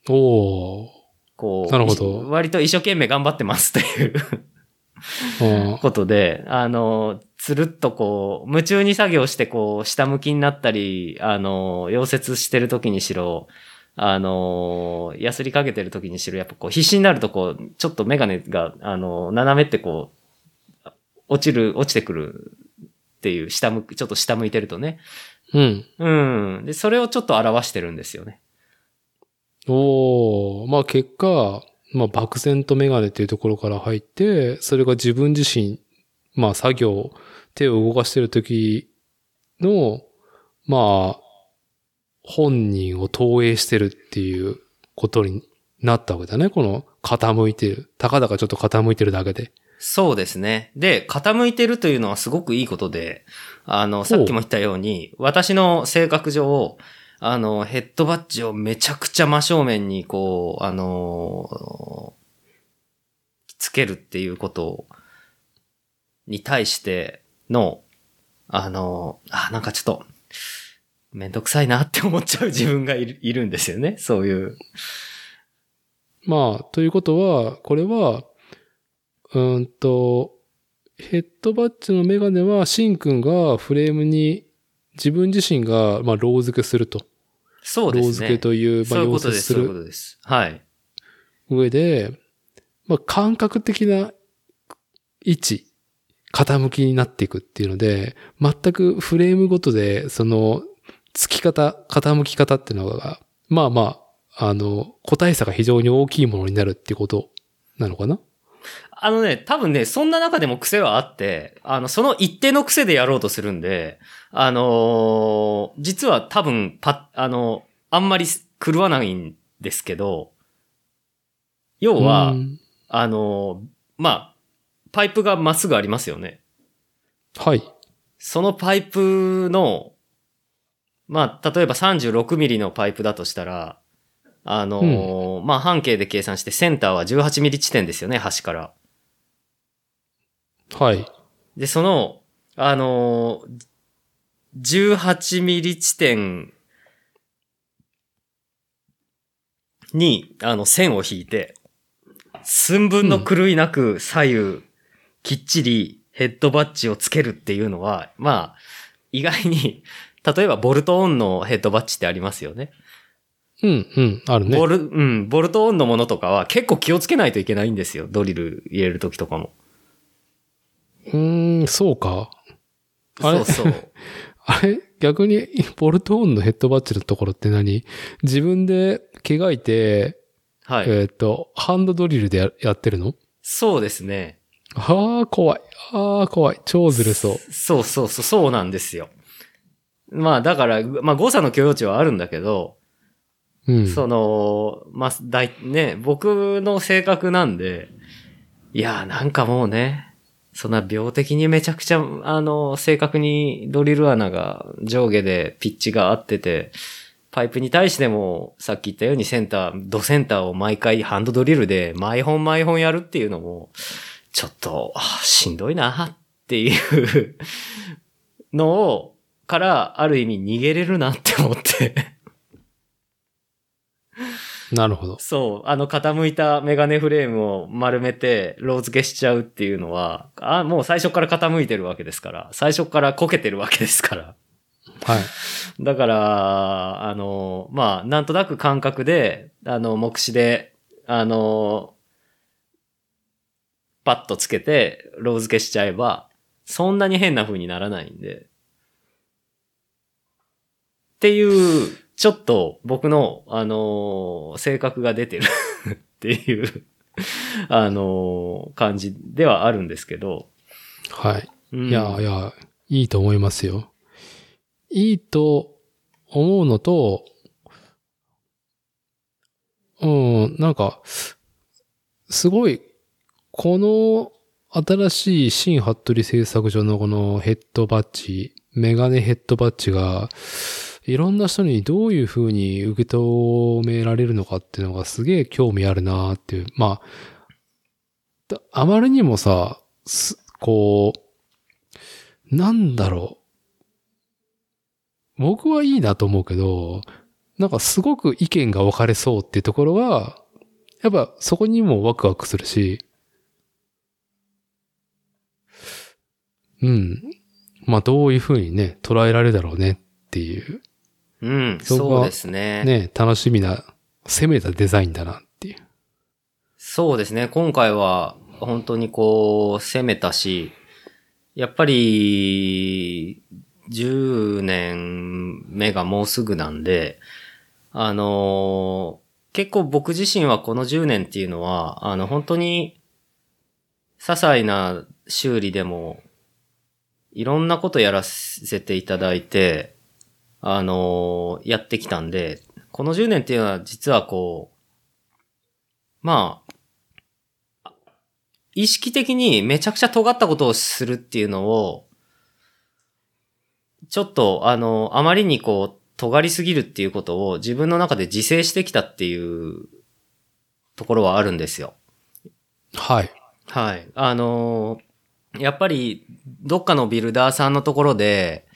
おー。こう、なるほど。割と一生懸命頑張ってますっていう。ことで、あの、つるっとこう、夢中に作業してこう、下向きになったり、あの、溶接してる時にしろ、あのー、ヤスリかけてる時にしろ、やっぱこう必死になるとこう、ちょっとメガネが、あのー、斜めってこう、落ちる、落ちてくるっていう、下向く、ちょっと下向いてるとね。うん。うん。で、それをちょっと表してるんですよね。おー、まあ結果、まあ漠然とメガネっていうところから入って、それが自分自身、まあ作業、手を動かしてる時の、まあ、本人を投影してるっていうことになったわけだね。この傾いてる。たかだかちょっと傾いてるだけで。そうですね。で、傾いてるというのはすごくいいことで、あの、さっきも言ったように、私の性格上、あの、ヘッドバッジをめちゃくちゃ真正面にこう、あの、つけるっていうことに対しての、あの、あ、なんかちょっと、めんどくさいなって思っちゃう自分がい る, いるんですよね。そういう。まあ、ということは、これは、うーんと、ヘッドバッジのメガネは、シンくんがフレームに自分自身が、まあ、ロー付けすると。そうですね。ロー付けという、まあ、要素する。そういうことです。はい。上で、まあ、感覚的な位置。傾きになっていくっていうので、全くフレームごとで、その、付き方、傾き方っていうのが、まあまあ、あの、個体差が非常に大きいものになるっていうことなのかな？あのね、多分ね、そんな中でも癖はあって、あの、その一定の癖でやろうとするんで、あのー、実は多分、パッ、あの、あんまり狂わないんですけど、要は、あのー、まあ、パイプがまっすぐありますよね。はい。そのパイプの、まあ、例えばさんじゅうろくミリのパイプだとしたら、あのー、うん、まあ、半径で計算してセンターはじゅうはちミリ地点ですよね、端から。はい。で、その、あのー、じゅうはちミリ地点に、あの、線を引いて、寸分の狂いなく左右、うん、きっちりヘッドバッジをつけるっていうのは、まあ、意外に、例えばボルトオンのヘッドバッジってありますよね。うん、うん、あるね。ボル、うん、ボルトオンのものとかは結構気をつけないといけないんですよ。ドリル入れるときとかも。うーん、そうか。あれそうそう。あれ逆に、ボルトオンのヘッドバッジのところって何？自分で毛がいて、はい、えっ、ー、と、ハンドドリルで や, やってるの？そうですね。ああ、怖い。ああ、怖い。超ずるそう。そうそうそう、そうなんですよ。まあ、だから、まあ、誤差の許容値はあるんだけど、うん、その、まあ、だい、ね、僕の性格なんで、いや、なんかもうね、そんな病的にめちゃくちゃ、あの、正確にドリル穴が上下でピッチが合ってて、パイプに対しても、さっき言ったようにセンター、ドセンターを毎回ハンドドリルで毎本毎本やるっていうのも、ちょっと、しんどいなっていうのを、からある意味逃げれるなって思って。なるほど。そう。あの傾いたメガネフレームを丸めて、ロー付けしちゃうっていうのは、あ、もう最初から傾いてるわけですから、最初からこけてるわけですから。はい。だから、あの、まあ、なんとなく感覚で、あの、目視で、あの、パッとつけて、ロー付けしちゃえば、そんなに変な風にならないんで。っていう、ちょっと僕の、あの、性格が出てるっていう、あの、感じではあるんですけど。はい。うん、いや、いや、いいと思いますよ。いいと思うのと、うん、なんか、すごい、この新しい新服部製作所のこのヘッドバッジ、メガネヘッドバッジが、いろんな人にどういう風に受け止められるのかっていうのがすげえ興味あるなーっていう。まあ、あまりにもさ、こう、なんだろう。僕はいいなと思うけど、なんかすごく意見が分かれそうっていうところは、やっぱそこにもワクワクするし、うん。まあどういうふうにね、捉えられるだろうねっていう。うん、そ, そうですね。ね、楽しみな、攻めたデザインだなっていう。そうですね。今回は本当にこう、攻めたし、やっぱり、じゅうねんめがもうすぐなんで、あの、結構僕自身はこのじゅうねんっていうのは、あの、本当に、些細な修理でも、いろんなことやらせていただいて、あの、やってきたんで、このじゅうねんっていうのは実はこう、まあ、意識的にめちゃくちゃ尖ったことをするっていうのを、ちょっとあの、あまりにこう、尖りすぎるっていうことを自分の中で自制してきたっていうところはあるんですよ。はい。はい。あの、やっぱりどっかのビルダーさんのところで、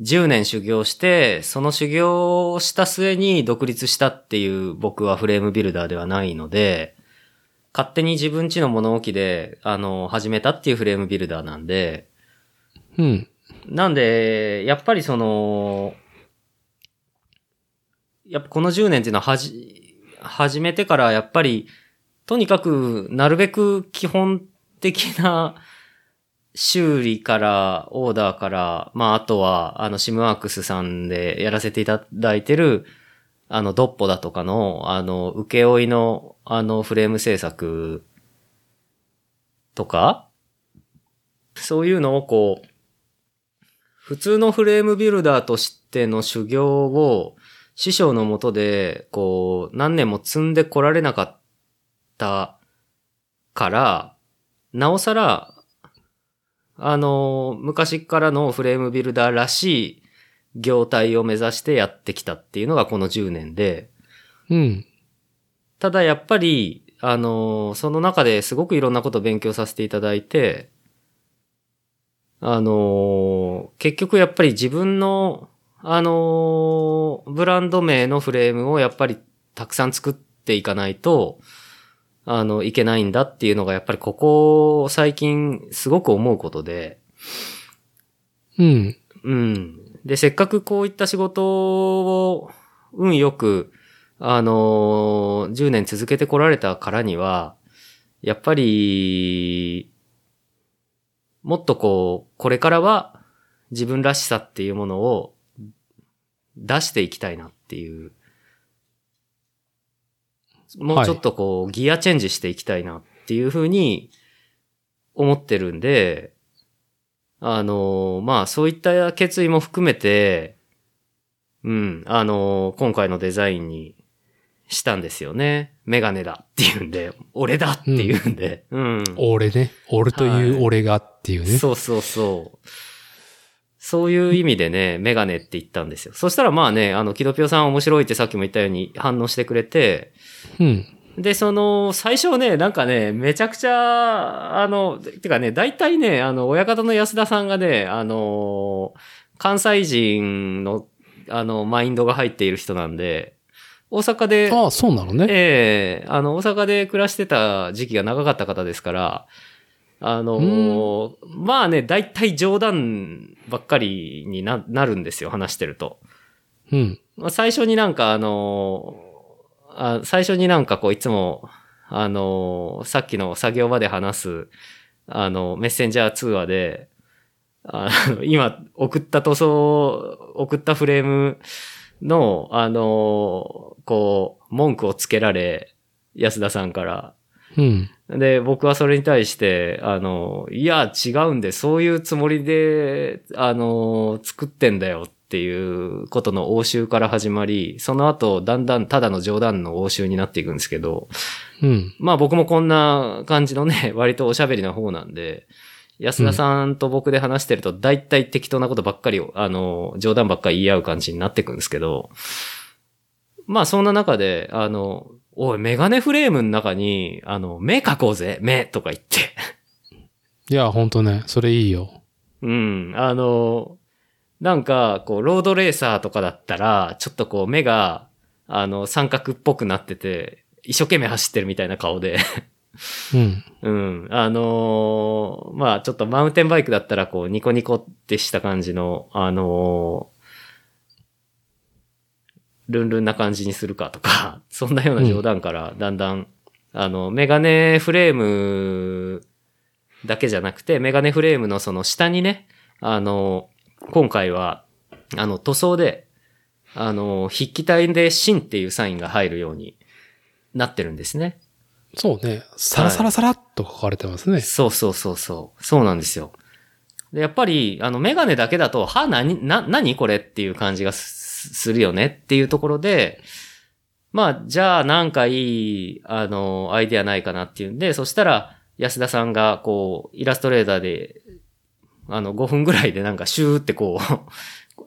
じゅうねん修行して、その修行をした末に独立したっていう僕はフレームビルダーではないので、勝手に自分家の物置で、あの、始めたっていうフレームビルダーなんで、うん。なんで、やっぱりその、やっぱこのじゅうねんっていうのははじ、始めてからやっぱり、とにかくなるべく基本的な、修理から、オーダーから、まあ、あとは、あの、シムワークスさんでやらせていただいてる、あの、ドッポだとかの、あの、請負の、あの、フレーム制作とか、そういうのをこう、普通のフレームビルダーとしての修行を、師匠の下で、こう、何年も積んでこられなかったから、なおさら、あの、昔からのフレームビルダーらしい業態を目指してやってきたっていうのがこのじゅうねんで。うん。ただやっぱり、あの、その中ですごくいろんなことを勉強させていただいて、あの、結局やっぱり自分の、あの、ブランド名のフレームをやっぱりたくさん作っていかないと、あの、いけないんだっていうのが、やっぱりここ最近すごく思うことで。うん。うん。で、せっかくこういった仕事を、運よく、あのー、じゅうねん続けてこられたからには、やっぱり、もっとこう、これからは自分らしさっていうものを出していきたいなっていう。もうちょっとこう、ギアチェンジしていきたいなっていうふうに思ってるんで、あの、まあそういった決意も含めて、うん、あの、今回のデザインにしたんですよね。メガネだっていうんで、俺だっていうんで、うん。うん、俺ね。俺という俺がっていうね、はい。そうそうそう。そういう意味でね、メガネって言ったんですよ。そしたらまあね、あの、キドピオさん面白いってさっきも言ったように反応してくれて、うん。で、その、最初ね、なんかね、めちゃくちゃ、あの、てかね、大体ね、あの、親方の安田さんがね、あの、関西人の、あの、マインドが入っている人なんで、大阪で、ああ、そうなのね。ええ、あの、大阪で暮らしてた時期が長かった方ですから、あの、うん、まあね、だいたい冗談ばっかりに な, なるんですよ、話してると。うん。最初になんかあの、あ最初になんかこういつも、あの、さっきの作業場で話す、あの、メッセンジャー通話で、あの今、送った塗装、送ったフレームの、あの、こう、文句をつけられ、安田さんから。うん。で、僕はそれに対して、あの、いや、違うんで、そういうつもりで、あの、作ってんだよっていうことの応酬から始まり、その後、だんだんただの冗談の応酬になっていくんですけど、うん、まあ僕もこんな感じのね、割とおしゃべりな方なんで、安田さんと僕で話してると、だいたい適当なことばっかり、あの、冗談ばっかり言い合う感じになっていくんですけど、まあそんな中で、あの、おい、メガネフレームの中に、あの、目描こうぜ、目とか言って。いや、ほんとね、それいいよ。うん、あの、なんか、こう、ロードレーサーとかだったら、ちょっとこう、目が、あの、三角っぽくなってて、一生懸命走ってるみたいな顔で。うん。うん。あのー、まあちょっとマウンテンバイクだったら、こう、ニコニコってした感じの、あのー、ルンルンな感じにするかとか、そんなような冗談からだんだん、うん、あの、メガネフレームだけじゃなくて、メガネフレームのその下にね、あの、今回は、あの、塗装で、あの、筆記体でシンっていうサインが入るようになってるんですね。そうね。サラサラサラっと書かれてますね。はい、そうそうそうそう。そうなんですよ。で、やっぱり、あの、メガネだけだと、は、なに、な、なにこれっていう感じがす、するよねっていうところで、まあ、じゃあ、なんかいい、あの、アイデアないかなっていうんで、そしたら、安田さんが、こう、イラストレーターで、あの、ごふんぐらいでなんか、シューってこう、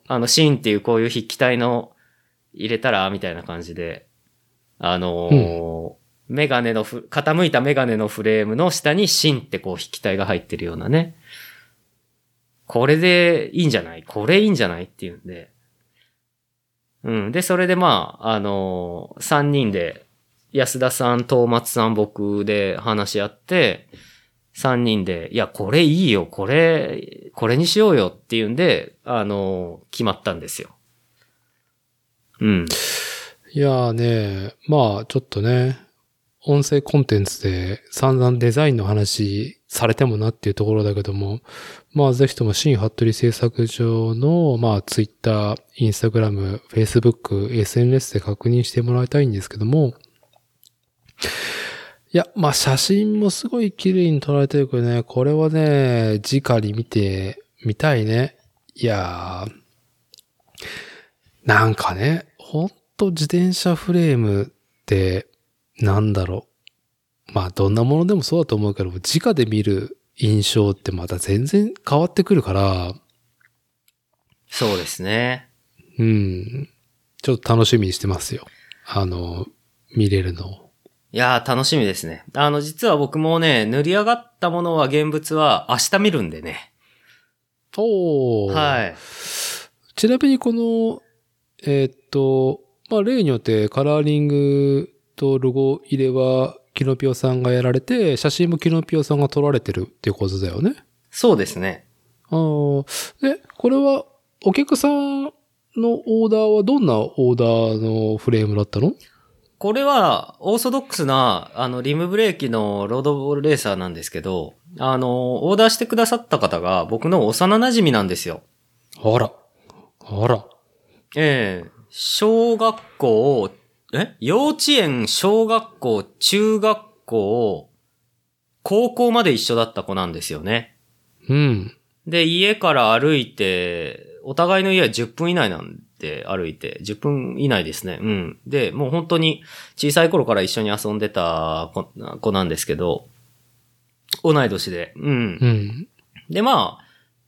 あの、シーンっていうこういう筆記体の入れたら、みたいな感じで、あのー、うんメガネのふ、傾いたメガネのフレームの下に芯ってこう引き体が入ってるようなね。これでいいんじゃない?これいいんじゃない?っていうんで。うん。で、それでまあ、あのー、さんにんで、安田さん、東松さん、僕で話し合って、さんにんで、いや、これいいよ、これ、これにしようよっていうんで、あのー、決まったんですよ。うん。いやーね、まあ、ちょっとね、音声コンテンツで散々デザインの話されてもなっていうところだけども、まあぜひとも新服部製作所のまあツイッター、インスタグラム、フェイスブック、エスエヌエス で確認してもらいたいんですけども、いや、まあ写真もすごい綺麗に撮られてるけどね、これはね、直に見てみたいね。いやー、なんかね、ほんと自転車フレームって、なんだろう。まあ、どんなものでもそうだと思うけど、直で見る印象ってまた全然変わってくるから。そうですね。うん。ちょっと楽しみにしてますよ。あの、見れるの。いやー、楽しみですね。あの、実は僕もね、塗り上がったものは、現物は明日見るんでね。おー。はい。ちなみにこの、えーっと、まあ、例によってカラーリング、とロゴ入れはキノピオさんがやられて、写真もキノピオさんが撮られてるっていうことだよね。そうですね。ああ、でこれはお客さんのオーダーはどんなオーダーのフレームだったの？これはオーソドックスなあのリムブレーキのロードボールレーサーなんですけど、あのオーダーしてくださった方が僕の幼馴染なんですよ。あら、あら。ええー、小学校。え?幼稚園、小学校、中学校、高校まで一緒だった子なんですよね。うん。で、家から歩いて、お互いの家はじゅっぷん以内なんで歩いて、じゅっぷん以内ですね。うん。で、もう本当に小さい頃から一緒に遊んでた子なんですけど、同い年で。うん。うん、で、まあ、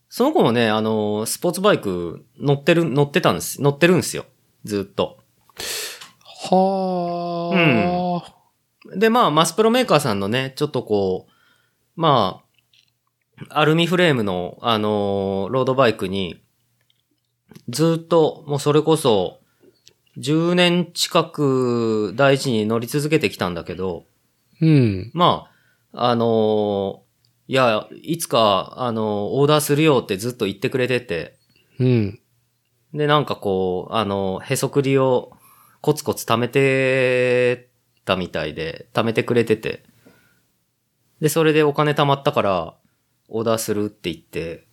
その子もね、あの、スポーツバイク乗ってる、乗ってたんです。乗ってるんですよ。ずっと。はあ。うん。で、まあ、マスプロメーカーさんのね、ちょっとこう、まあ、アルミフレームの、あのー、ロードバイクに、ずっと、もうそれこそ、じゅうねん近く大事に乗り続けてきたんだけど、うん。まあ、あのー、いや、いつか、あのー、オーダーするよってずっと言ってくれてて、うん。で、なんかこう、あのー、へそくりを、コツコツ貯めてたみたいで、貯めてくれてて。で、それでお金貯まったから、オーダーするって言って、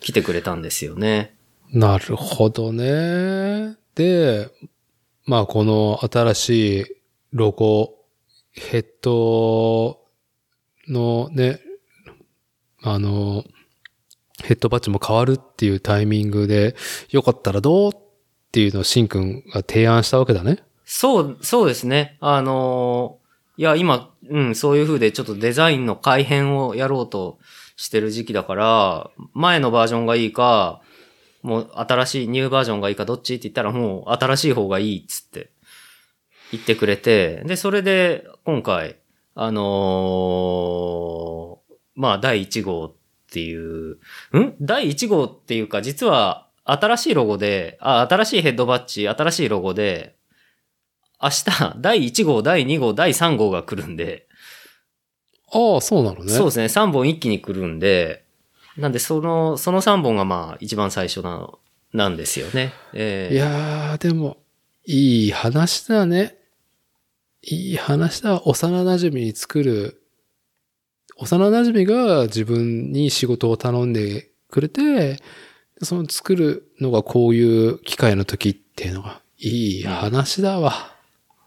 来てくれたんですよね。なるほどね。で、まあ、この新しいロゴ、ヘッドのね、あの、ヘッドバッジも変わるっていうタイミングで、よかったらどう?っていうのをシンくんが提案したわけだね。そう、そうですね。あのー、いや、今、うん、そういう風でちょっとデザインの改変をやろうとしてる時期だから、前のバージョンがいいか、もう新しいニューバージョンがいいかどっちって言ったらもう新しい方がいいっつって言ってくれて、で、それで今回、あのー、まあ、だいいち号っていう、ん?だいいち号っていうか、実は、新しいロゴで、あ、新しいヘッドバッジ、新しいロゴで、明日、だいいち号、だいに号、だいさん号が来るんで。ああ、そうなのね。そうですね。さんぼん一気に来るんで、なんで、その、そのさんぼんがまあ、一番最初な、なんですよね。えー、いやー、でも、いい話だね。いい話だ。幼馴染に作る。幼馴染が自分に仕事を頼んでくれて、その作るのがこういう機会の時っていうのがいい話だわ。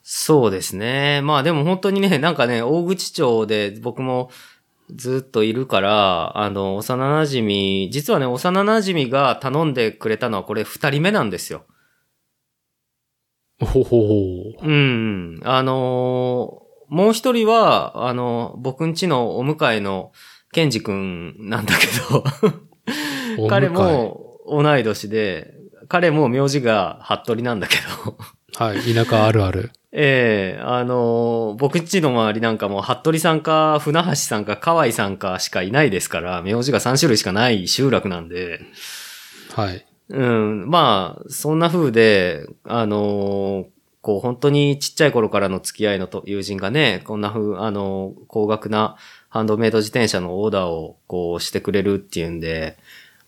そうですね。まあでも本当にね、なんかね、大口町で僕もずっといるから、あの、幼馴染、実はね、幼馴染が頼んでくれたのはこれ二人目なんですよ。ほほほ。うん。あの、もう一人は、あの、僕んちのお迎えのケンジくんなんだけど、彼も同い年で、彼も名字が服部なんだけど。はい、田舎あるある。ええー、あのー、僕っちの周りなんかもう、服部さんか、船橋さんか、河合さんかしかいないですから、名字がさん種類しかない集落なんで。はい。うん、まあ、そんな風で、あのー、こう本当にちっちゃい頃からの付き合いのと友人がね、こんな風、あのー、高額なハンドメイド自転車のオーダーをこうしてくれるっていうんで、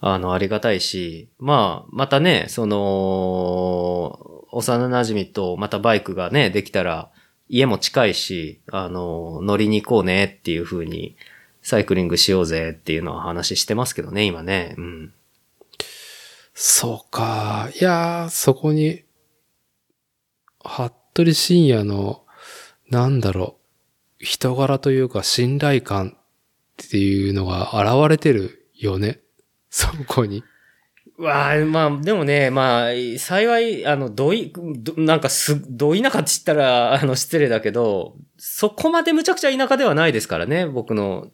あの、ありがたいし、まあ、またね、その、幼馴染とまたバイクがね、できたら、家も近いし、あの、乗りに行こうねっていう風に、サイクリングしようぜっていうのは話してますけどね、今ね。うん。そうか。いやー、そこに、服部真也の、なんだろう、人柄というか信頼感っていうのが現れてるよね。そこに。わあ、まあ、でもね、まあ、幸い、あの、どい、ど、なんかす、ど田舎って言ったら、あの、失礼だけど、そこまでむちゃくちゃ田舎ではないですからね、僕の、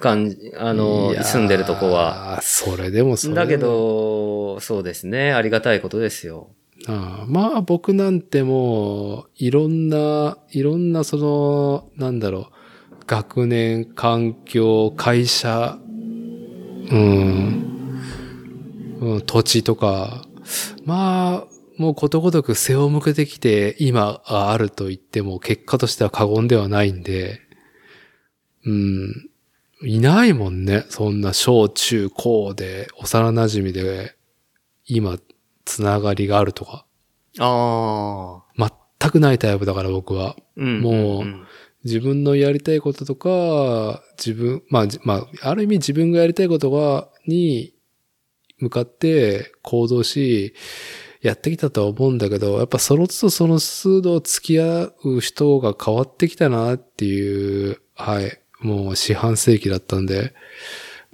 感じ、あの、住んでるとこは。それでもそれでも。だけど、そうですね、ありがたいことですよ。ああ、まあ、僕なんてもう、いろんな、いろんな、その、なんだろう、学年、環境、会社、うんうん、土地とか、まあ、もうことごとく背を向けてきて、今あると言っても、結果としては過言ではないんで、うん、いないもんね。そんな小中高で、幼馴染で、今、つながりがあるとか。ああ。全くないタイプだから、僕は。うん、もう、うん自分のやりたいこととか、自分、まあ、まあ、ある意味自分がやりたいことが、に向かって行動し、やってきたとは思うんだけど、やっぱその都度その都度付き合う人が変わってきたなっていう、はい、もう四半世紀だったんで、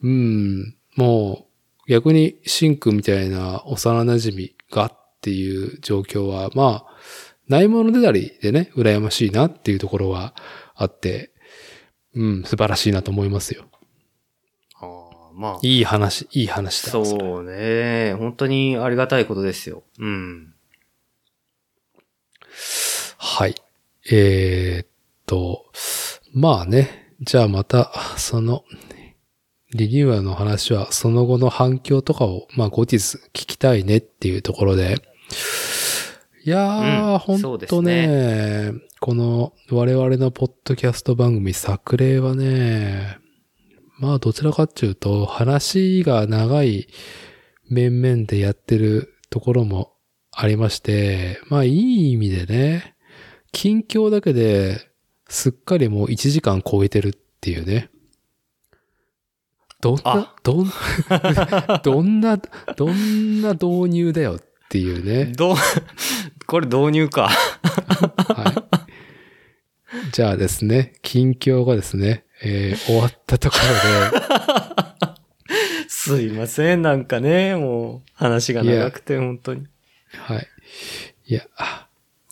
うん、もう逆にシンくんみたいな幼馴染がっていう状況は、まあ、ないものでだりでね、羨ましいなっていうところはあって、うん、素晴らしいなと思いますよ。ああ、まあ。いい話、いい話だ。そうね。本当にありがたいことですよ。うん。はい。えー、っと、まあね。じゃあまた、その、リニューアルの話は、その後の反響とかを、まあ後日聞きたいねっていうところで、いやー、うん、ほんと ね, ね、この我々のポッドキャスト番組作例はね、まあどちらかっていうと話が長い面々でやってるところもありまして、まあいい意味でね、近況だけですっかりもういちじかん超えてるっていうね。どんな、どんどんな、どんな導入だよ。っていうね。ど、これ導入か。はい。じゃあですね、近況がですね、えー、終わったところで。すいません、なんかね、もう話が長くて本当に。はい。いや、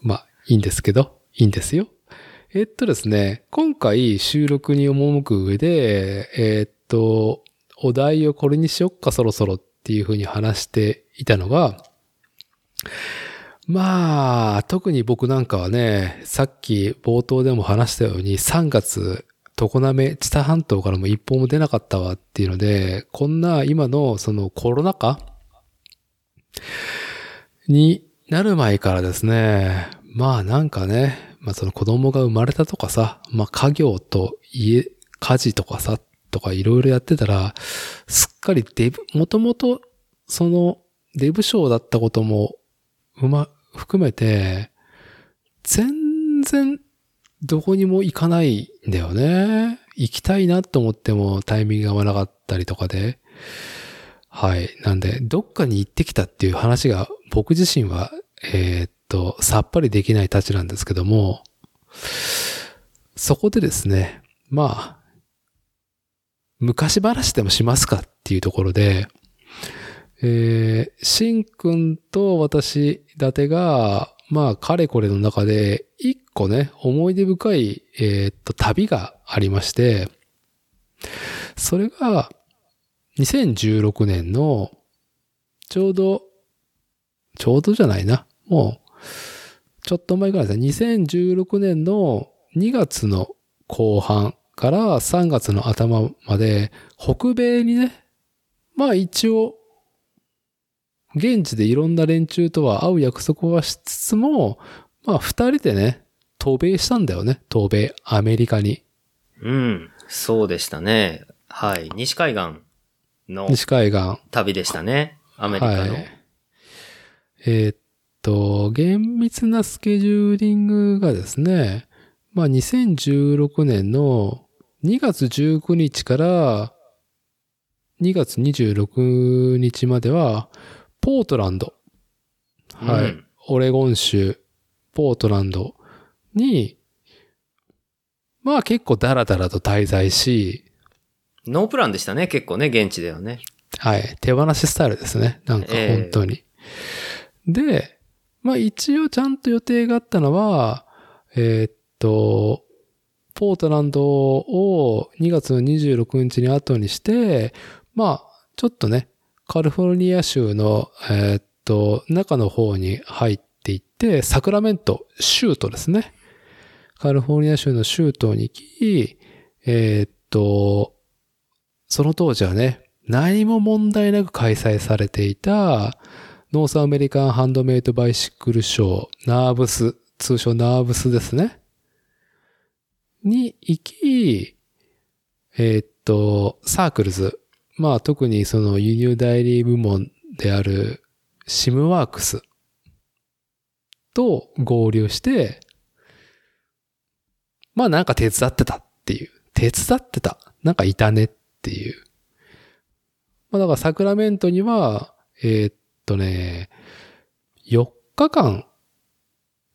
まあいいんですけど、いいんですよ。えー、っとですね、今回収録に赴く上で、えー、っとお題をこれにしよっかそろそろっていうふうに話していたのが。まあ特に僕なんかはね、さっき冒頭でも話したようにさんがつ常滑知多半島からも一歩も出なかったわっていうので、こんな今のそのコロナ禍になる前からですね、まあなんかね、まあその子供が生まれたとかさ、まあ家業と家家事とかさとかいろいろやってたら、すっかりデブもともとそのデブ症だったことも、うま、含めて、全然どこにも行かないんだよね。行きたいなと思ってもタイミングが合わなかったりとかで。はい。なんで、どっかに行ってきたっていう話が僕自身は、えー、っと、さっぱりできないたちなんですけども、そこでですね、まあ、昔話でもしますかっていうところで、えー、しんくんと私だてが、まあ、かれこれの中で、一個ね、思い出深い、えー、っと、旅がありまして、それが、にせんじゅうろくねんの、ちょうど、ちょうどじゃないな、もう、ちょっと前からですね、にせんじゅうろくねんのにがつの後半からさんがつの頭まで、北米にね、まあ一応、現地でいろんな連中とは会う約束はしつつも、まあ二人でね、渡米したんだよね。渡米、アメリカに。うん、そうでしたね。はい、西海岸の旅でしたね。アメリカの。はい、えー、っと、厳密なスケジューリングがですね、まあにせんじゅうろくねんのにがつじゅうくにちからにがつにじゅうろくにちまでは、ポートランド、はい、うん、オレゴン州ポートランドにまあ結構ダラダラと滞在し、ノープランでしたね。結構ね、現地ではね、はい、手放しスタイルですね、なんか本当に、えー、でまあ一応ちゃんと予定があったのはえー、っとポートランドをにがつのにじゅうろくにちに後にして、まあちょっとねカリフォルニア州の、えー、っと、中の方に入っていって、サクラメント、州都ですね。カリフォルニア州の州都に行き、えー、っと、その当時はね、何も問題なく開催されていた、ノースアメリカンハンドメイドバイシクルショー、ナーブス、通称ナーブスですね。に行き、えー、っと、サークルズ。まあ特にその輸入代理部門であるシムワークスと合流して、まあなんか手伝ってたっていう。手伝ってた。なんかいたねっていう。まあだからサクラメントには、えー、っとね、よっかかん、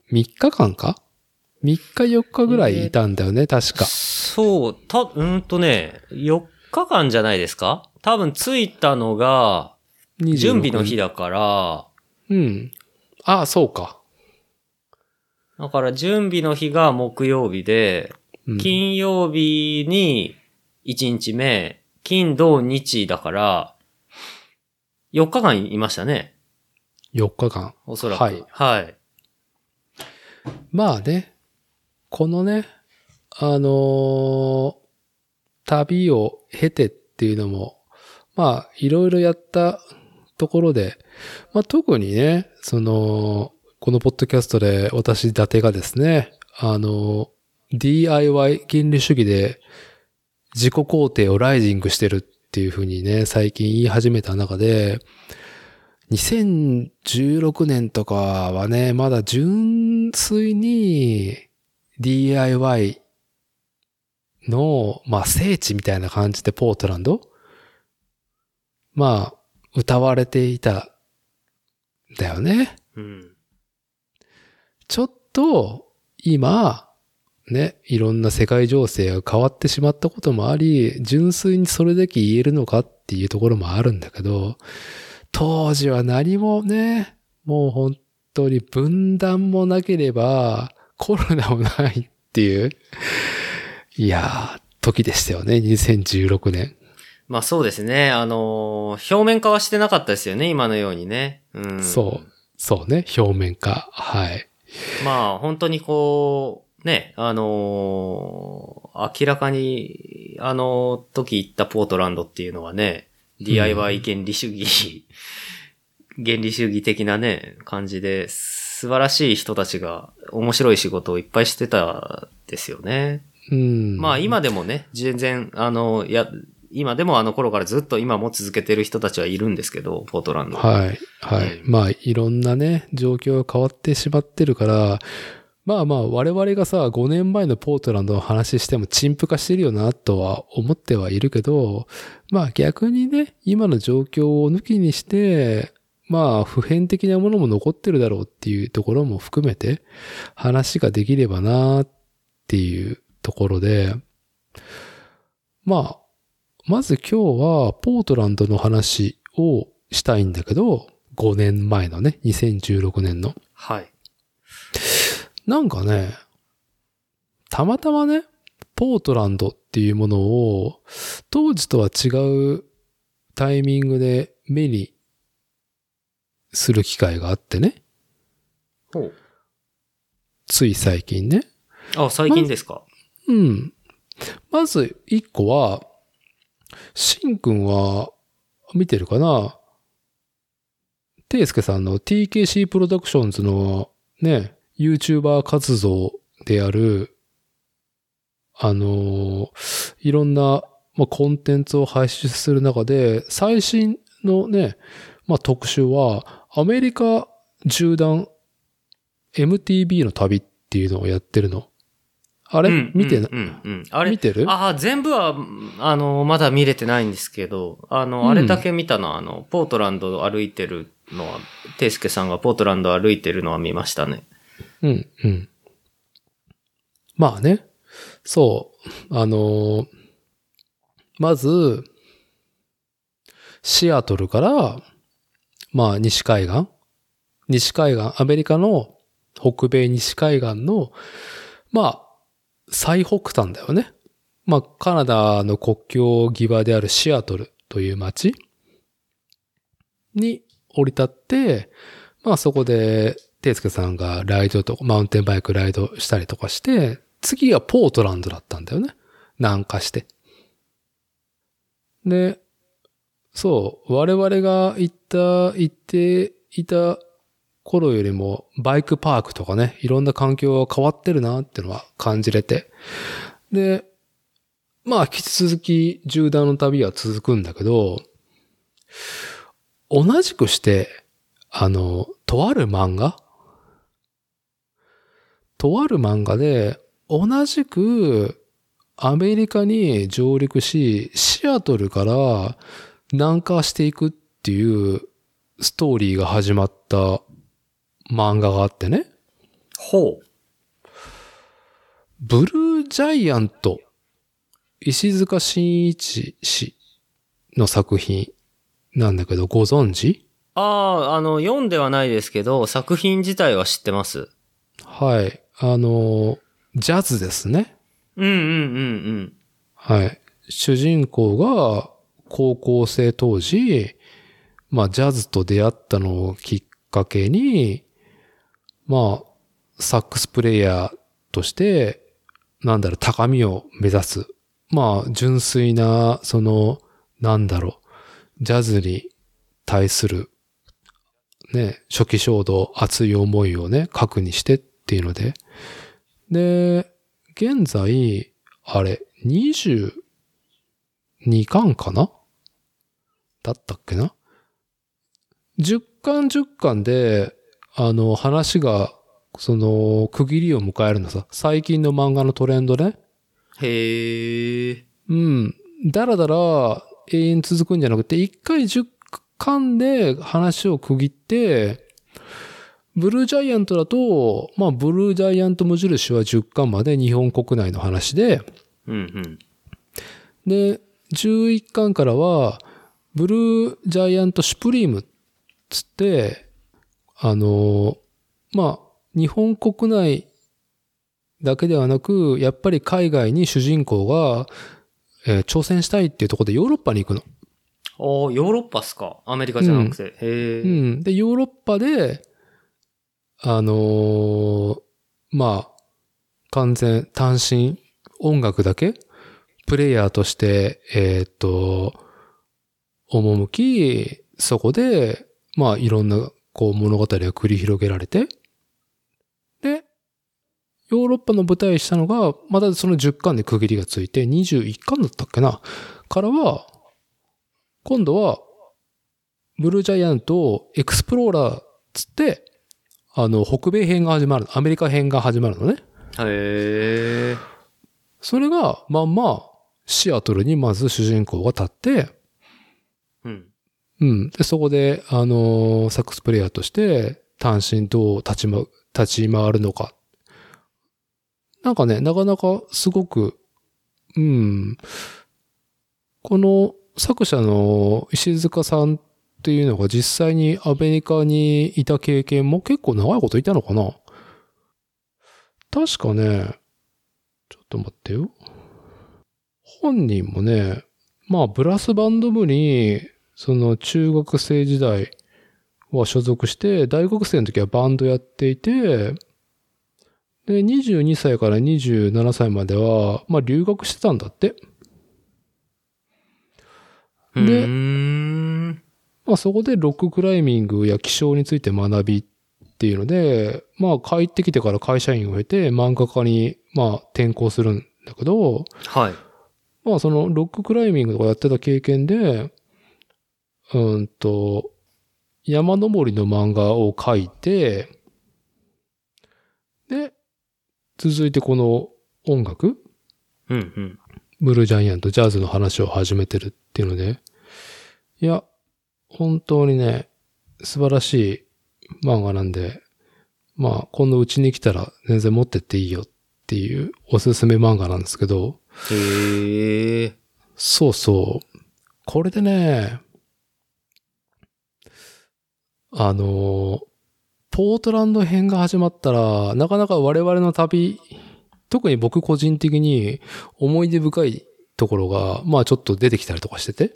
みっかかんかみっかよっかぐらいいたんだよね、えー、確か。そう、た、うんとね、よっかかんじゃないですか？多分着いたのが準備の日だから、うん、ああそうか。だから準備の日が木曜日で、うん、金曜日にいちにちめ、金土日だからよっかかんいましたね。よっかかん。おそらく。はい。はい。まあね、このね、あのー。旅を経てっていうのも、まあ、いろいろやったところで、まあ特にね、その、このポッドキャストで私伊達がですね、あの、ディーアイワイ 原理主義で自己肯定をライジングしてるっていうふうにね、最近言い始めた中で、にせんじゅうろくねんとかはね、まだ純粋に ディーアイワイ、の、まあ、聖地みたいな感じでポートランドまあ、歌われていた、だよね。うん。ちょっと、今、ね、いろんな世界情勢が変わってしまったこともあり、純粋にそれだけ言えるのかっていうところもあるんだけど、当時は何もね、もう本当に分断もなければ、コロナもないっていう、いやー、時でしたよね、にせんじゅうろくねん。まあそうですね、あのー、表面化はしてなかったですよね、今のようにね。うん、そう、そうね、表面化、はい。まあ本当にこう、ね、あのー、明らかに、あの時行ったポートランドっていうのはね、ディーアイワイ 原理主義、うん、原理主義的なね、感じで、素晴らしい人たちが面白い仕事をいっぱいしてたですよね。うん、まあ今でもね、全然、あの、や、今でもあの頃からずっと今も続けてる人たちはいるんですけど、ポートランドは。はい。はい。うん、まあ、いろんなね、状況が変わってしまってるから、まあまあ、我々がさ、ごねんまえのポートランドの話しても陳腐化してるよな、とは思ってはいるけど、まあ逆にね、今の状況を抜きにして、まあ、普遍的なものも残ってるだろうっていうところも含めて、話ができればなっていうところで、まあ、まず今日はポートランドの話をしたいんだけど、ごねんまえのね、にせんじゅうろくねんの。はい。なんかね、たまたまね、ポートランドっていうものを、当時とは違うタイミングで目にする機会があってね。ほう。つい最近ね。あ、最近ですか。ま、うん。まず一個は、しんくんは見てるかな？ていすけさんの ティーケーシー プロダクションズのね、YouTuber 活動である、あのー、いろんな、まあ、コンテンツを配信する中で、最新のね、まあ、特集は、アメリカ縦断 エムティービー の旅っていうのをやってるの。あれ、うん、見てな、うんうんうん、あれ見てる？ああ、全部は、あの、まだ見れてないんですけど、あの、あれだけ見たのは、うん、あの、ポートランド歩いてるのは、ていすけさんがポートランド歩いてるのは見ましたね。うん、うん。まあね。そう。あのー、まず、シアトルから、まあ、西海岸。西海岸、アメリカの北米西海岸の、まあ、最北端だよね。まあ、カナダの国境際であるシアトルという街に降り立って、まあそこで、ていすけさんがライドとか、マウンテンバイクライドしたりとかして、次がポートランドだったんだよね。南下して。で、そう、我々が行った、行っていた頃よりもバイクパークとかね、いろんな環境が変わってるなっていうのは感じれて。で、まあ引き続き縦断の旅は続くんだけど、同じくして、あの、とある漫画とある漫画で、同じくアメリカに上陸し、シアトルから南下していくっていうストーリーが始まった漫画があってね。ほう。ブルージャイアント、石塚真一氏の作品なんだけど、ご存知？ああ、あの、読んではないですけど、作品自体は知ってます。はい。あの、ジャズですね。うんうんうんうん。はい。主人公が高校生当時、まあ、ジャズと出会ったのをきっかけに、まあ、サックスプレイヤーとして、なんだろう、高みを目指す。まあ、純粋な、その、なんだろう、ジャズに対する、ね、初期衝動、熱い思いをね、核にしてっていうので。で、現在、あれ、にじゅうにかんかな？だったっけな？じゅっかんじゅっかんで、あの、話が、その、区切りを迎えるのさ。最近の漫画のトレンドね。へー。うん。だらだら永遠続くんじゃなくて、いっかいじゅっかんで話を区切って、ブルージャイアントだと、まあ、ブルージャイアント無印はじゅっかんまで日本国内の話で、うんうん、で、じゅういっかんからは、ブルージャイアントシュプリームつって、あの、まあ、日本国内だけではなく、やっぱり海外に主人公が、えー、挑戦したいっていうところでヨーロッパに行くの。ああ、ヨーロッパっすか？アメリカじゃなくて。うん、へえ。うん。で、ヨーロッパで、あのー、まあ、完全、単身、音楽だけ、プレイヤーとして、えっと、赴き、そこで、まあ、いろんな、こう、物語が繰り広げられて、で、ヨーロッパの舞台したのが、またそのじゅっかんで区切りがついて、にじゅういっかんだったっけな、からは今度はブルージャイアントエクスプローラーつってあの北米編が始まる、アメリカ編が始まるのね。へー。それがまんまシアトルにまず主人公が立って、うん、うん、でそこであのサックスプレイヤーとして単身どう立ちま立ち回るのか。なんかね、なかなかすごく、うん、この作者の石塚さんっていうのが実際にアメリカにいた経験も結構長いこといたのかな。確かね、ちょっと待ってよ。本人もね、まあブラスバンド部にその中学生時代は所属して、大学生の時はバンドやっていて、で、にじゅうにさいからにじゅうななさいまでは、まあ、留学してたんだって。で、うーん、まあ、そこでロッククライミングや気象について学びっていうので、まあ、帰ってきてから会社員を経て、漫画家に、まあ、転校するんだけど、はい。まあ、その、ロッククライミングとかやってた経験で、うんと、山登りの漫画を描いて、で、続いてこの音楽、うんうん、ブルージャイアントジャズの話を始めてるっていうので、いや本当にね素晴らしい漫画なんで、まあこのうちに来たら全然持ってっていいよっていうおすすめ漫画なんですけど、へー、そうそうこれでね、あのー。ポートランド編が始まったら、なかなか我々の旅、特に僕個人的に思い出深いところが、まあちょっと出てきたりとかしてて。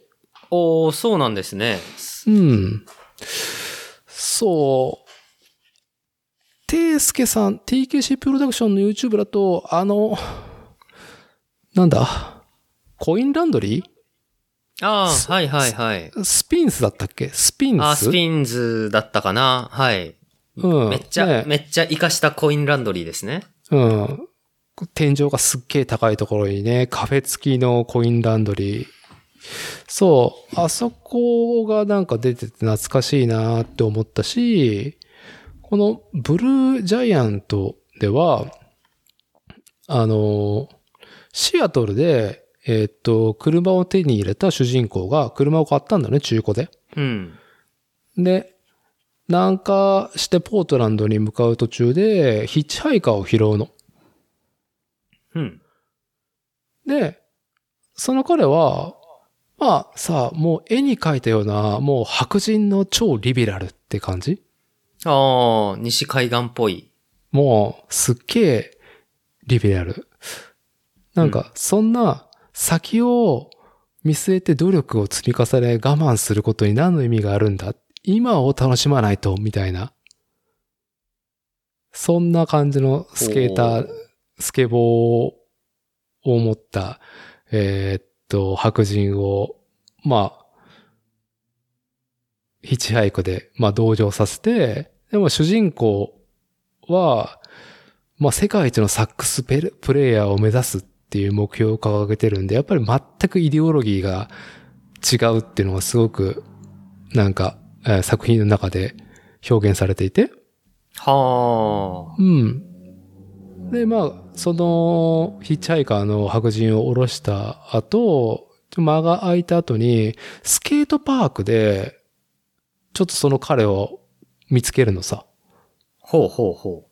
おー、そうなんですね。うん。そう。ていすけさん、ティーケーシー プロダクションの YouTube だと、あの、なんだ、コインランドリー？ああ、はいはいはい。スピンズだったっけ？スピンズ？あ、スピンズだったかな。はい。うん、めっちゃ、ね、めっちゃ活かしたコインランドリーですね。うん。天井がすっげー高いところにね、カフェ付きのコインランドリー。そう、あそこがなんか出てて懐かしいなーって思ったし、このブルージャイアントでは、あの、シアトルで、えー、っと、車を手に入れた主人公が車を買ったんだね、中古で。うん。で、南下してポートランドに向かう途中でヒッチハイカーを拾うの。うん。で、その彼は、まあさ、もう絵に描いたような、もう白人の超リベラルって感じ？ああ、西海岸っぽい。もうすっげえリベラル。なんか、そんな先を見据えて努力を積み重ね我慢することに何の意味があるんだ？今を楽しまないと、みたいな。そんな感じのスケーター、スケボーを持った、えー、っと、白人を、まあ、ヒッチハイクで、まあ、同乗させて、でも主人公は、まあ、世界一のサックスプレイヤーを目指すっていう目標を掲げてるんで、やっぱり全くイデオロギーが違うっていうのがすごく、なんか、作品の中で表現されていて。はあ。うん。で、まあ、その、ヒッチハイカーの白人を降ろした後、間が空いた後に、スケートパークで、ちょっとその彼を見つけるのさ。ほうほうほう。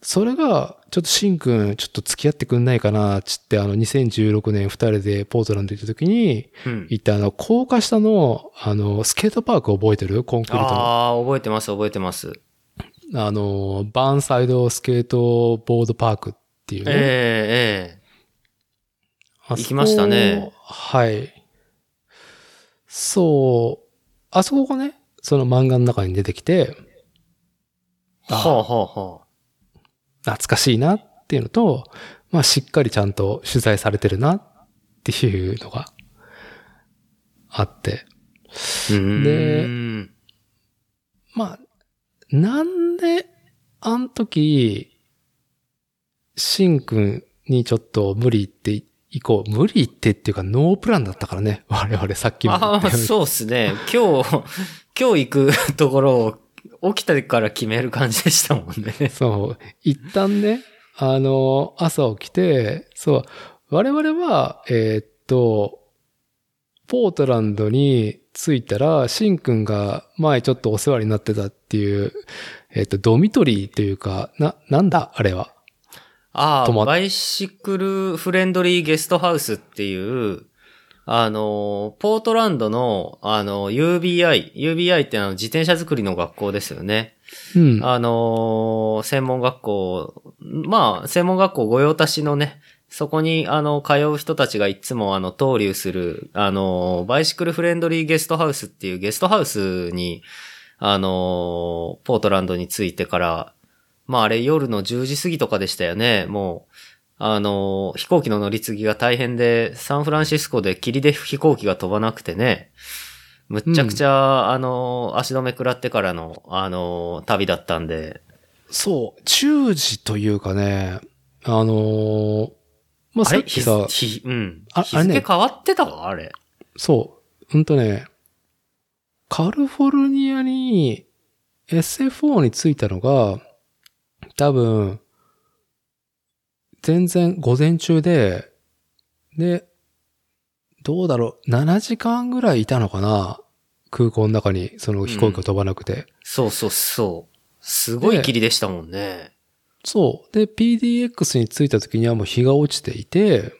それが、ちょっとシンくん、ちょっと付き合ってくんないかな、つって、あの、にせんじゅうろくねん二人でポートランド行った時に、行った、うん、あの、高架下の、あの、スケートパーク覚えてる？コンクリートの。ああ、覚えてます、覚えてます。あの、バーンサイドスケートボードパークっていうね。ええ、ええ。行きましたね。はい。そう。あそこがね、その漫画の中に出てきて、はあはあはあ。懐かしいなっていうのと、まあしっかりちゃんと取材されてるなっていうのがあって。で、まあ、なんであん時、シンくんにちょっと無理って以降、無理言ってっていうかノープランだったからね。我々さっきも。ああ、そうですね。今日、今日行くところを起きてから決める感じでしたもんね。そう。一旦ね、あの、朝起きて、そう、我々は、えー、っと、ポートランドに着いたら、シンくんが前ちょっとお世話になってたっていう、えー、っと、ドミトリーというか、な、なんだあれは。ああ、バイシクルフレンドリーゲストハウスっていう、あの、ポートランドの、あの、ユービーアイ、ユービーアイ ってあの自転車作りの学校ですよね。うん。あの、専門学校、まあ、専門学校御用達のね、そこに、あの、通う人たちがいつも、あの、登竜する、あの、バイシクルフレンドリーゲストハウスっていうゲストハウスに、あの、ポートランドに着いてから、まああれ夜のじゅうじ過ぎとかでしたよね。もう、あの、飛行機の乗り継ぎが大変で、サンフランシスコで霧で飛行機が飛ばなくてね、むっちゃくちゃ、うん、あの、足止め食らってからの、あの、旅だったんで。そう、じゅうじというかね、あのー、まあ、さっきさ、日、うん、あ、日付変わってたわ、あれ。そう、ほんとね、カリフォルニアに エスエフオー に着いたのが、多分、全然午前中で、で、どうだろう、ななじかんぐらいいたのかな、空港の中に、その飛行機が飛ばなくて。うん、そうそうそう。すごい霧でしたもんね。そう。で、ピーディーエックス に着いた時にはもう日が落ちていて、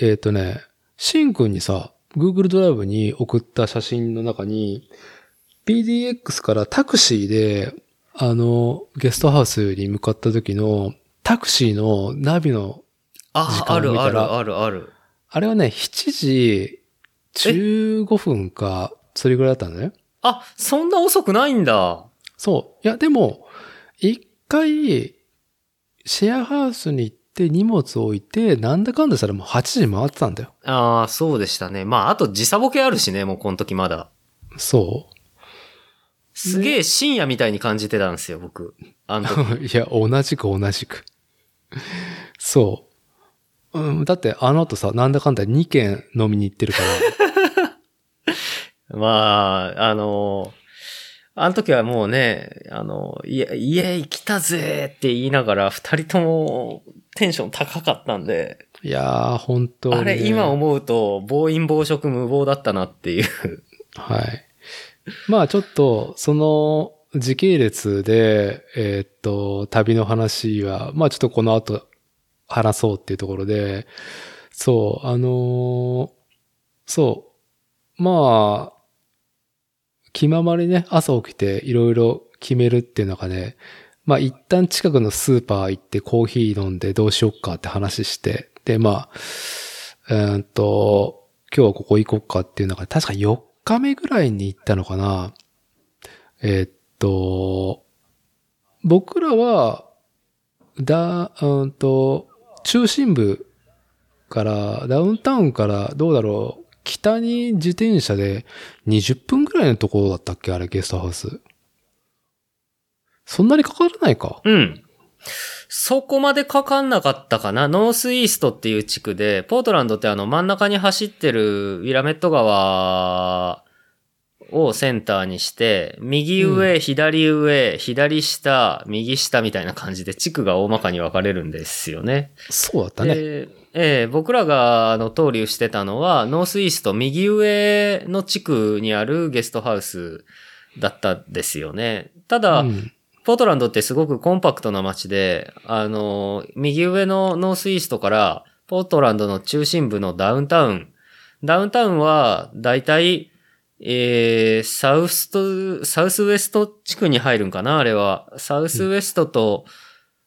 えっとね、シンくんにさ、Google ドライブに送った写真の中に、ピーディーエックス からタクシーで、あの、ゲストハウスに向かった時のタクシーのナビの時間を見たら、あ、あるあるあるある。あれはね、しちじじゅうごふんか、それぐらいだったんだね。あ、そんな遅くないんだ。そう。いや、でも、一回、シェアハウスに行って荷物を置いて、なんだかんだしたらもうはちじ回ってたんだよ。ああ、そうでしたね。まあ、あと時差ボケあるしね、もうこの時まだ。そう。すげえ深夜みたいに感じてたんですよ、僕。あの時。いや、同じく同じく。そう、うん。だってあの後さ、なんだかんだにけん飲みに行ってるから。まあ、あの、あの時はもうね、あの、いや、家来たぜって言いながら、二人ともテンション高かったんで。いやー、本当に、ね。あれ、今思うと、暴飲暴食無謀だったなっていう。はい。まあちょっとその時系列でえっと旅の話はまあちょっとこの後話そうっていうところで、そうあのそうまあ気ままにね朝起きていろいろ決めるっていう中でまあ一旦近くのスーパー行ってコーヒー飲んでどうしよっかって話してでまあうんと今日はここ行こっかっていう中で確かよっかみっかめぐらいに行ったのかな。えー、っと、僕らは、だ、うんと、中心部から、ダウンタウンから、どうだろう、北に自転車でにじゅっぷんぐらいのところだったっけあれ、ゲストハウス。そんなにかからないか。うん。そこまでかかんなかったかな。ノースイーストっていう地区で、ポートランドってあの真ん中に走ってるウィラメット川をセンターにして、右上、うん、左上、左下、右下みたいな感じで地区が大まかに分かれるんですよね。そうだったね。えーえー、僕らがあの投留してたのは、ノースイースト右上の地区にあるゲストハウスだったんですよね。ただ、うんポートランドってすごくコンパクトな街で、あの、右上のノースイーストから、ポートランドの中心部のダウンタウン。ダウンタウンは、だいたい、えー、サウスと、サウスウエスト地区に入るんかなあれは。サウスウエストと、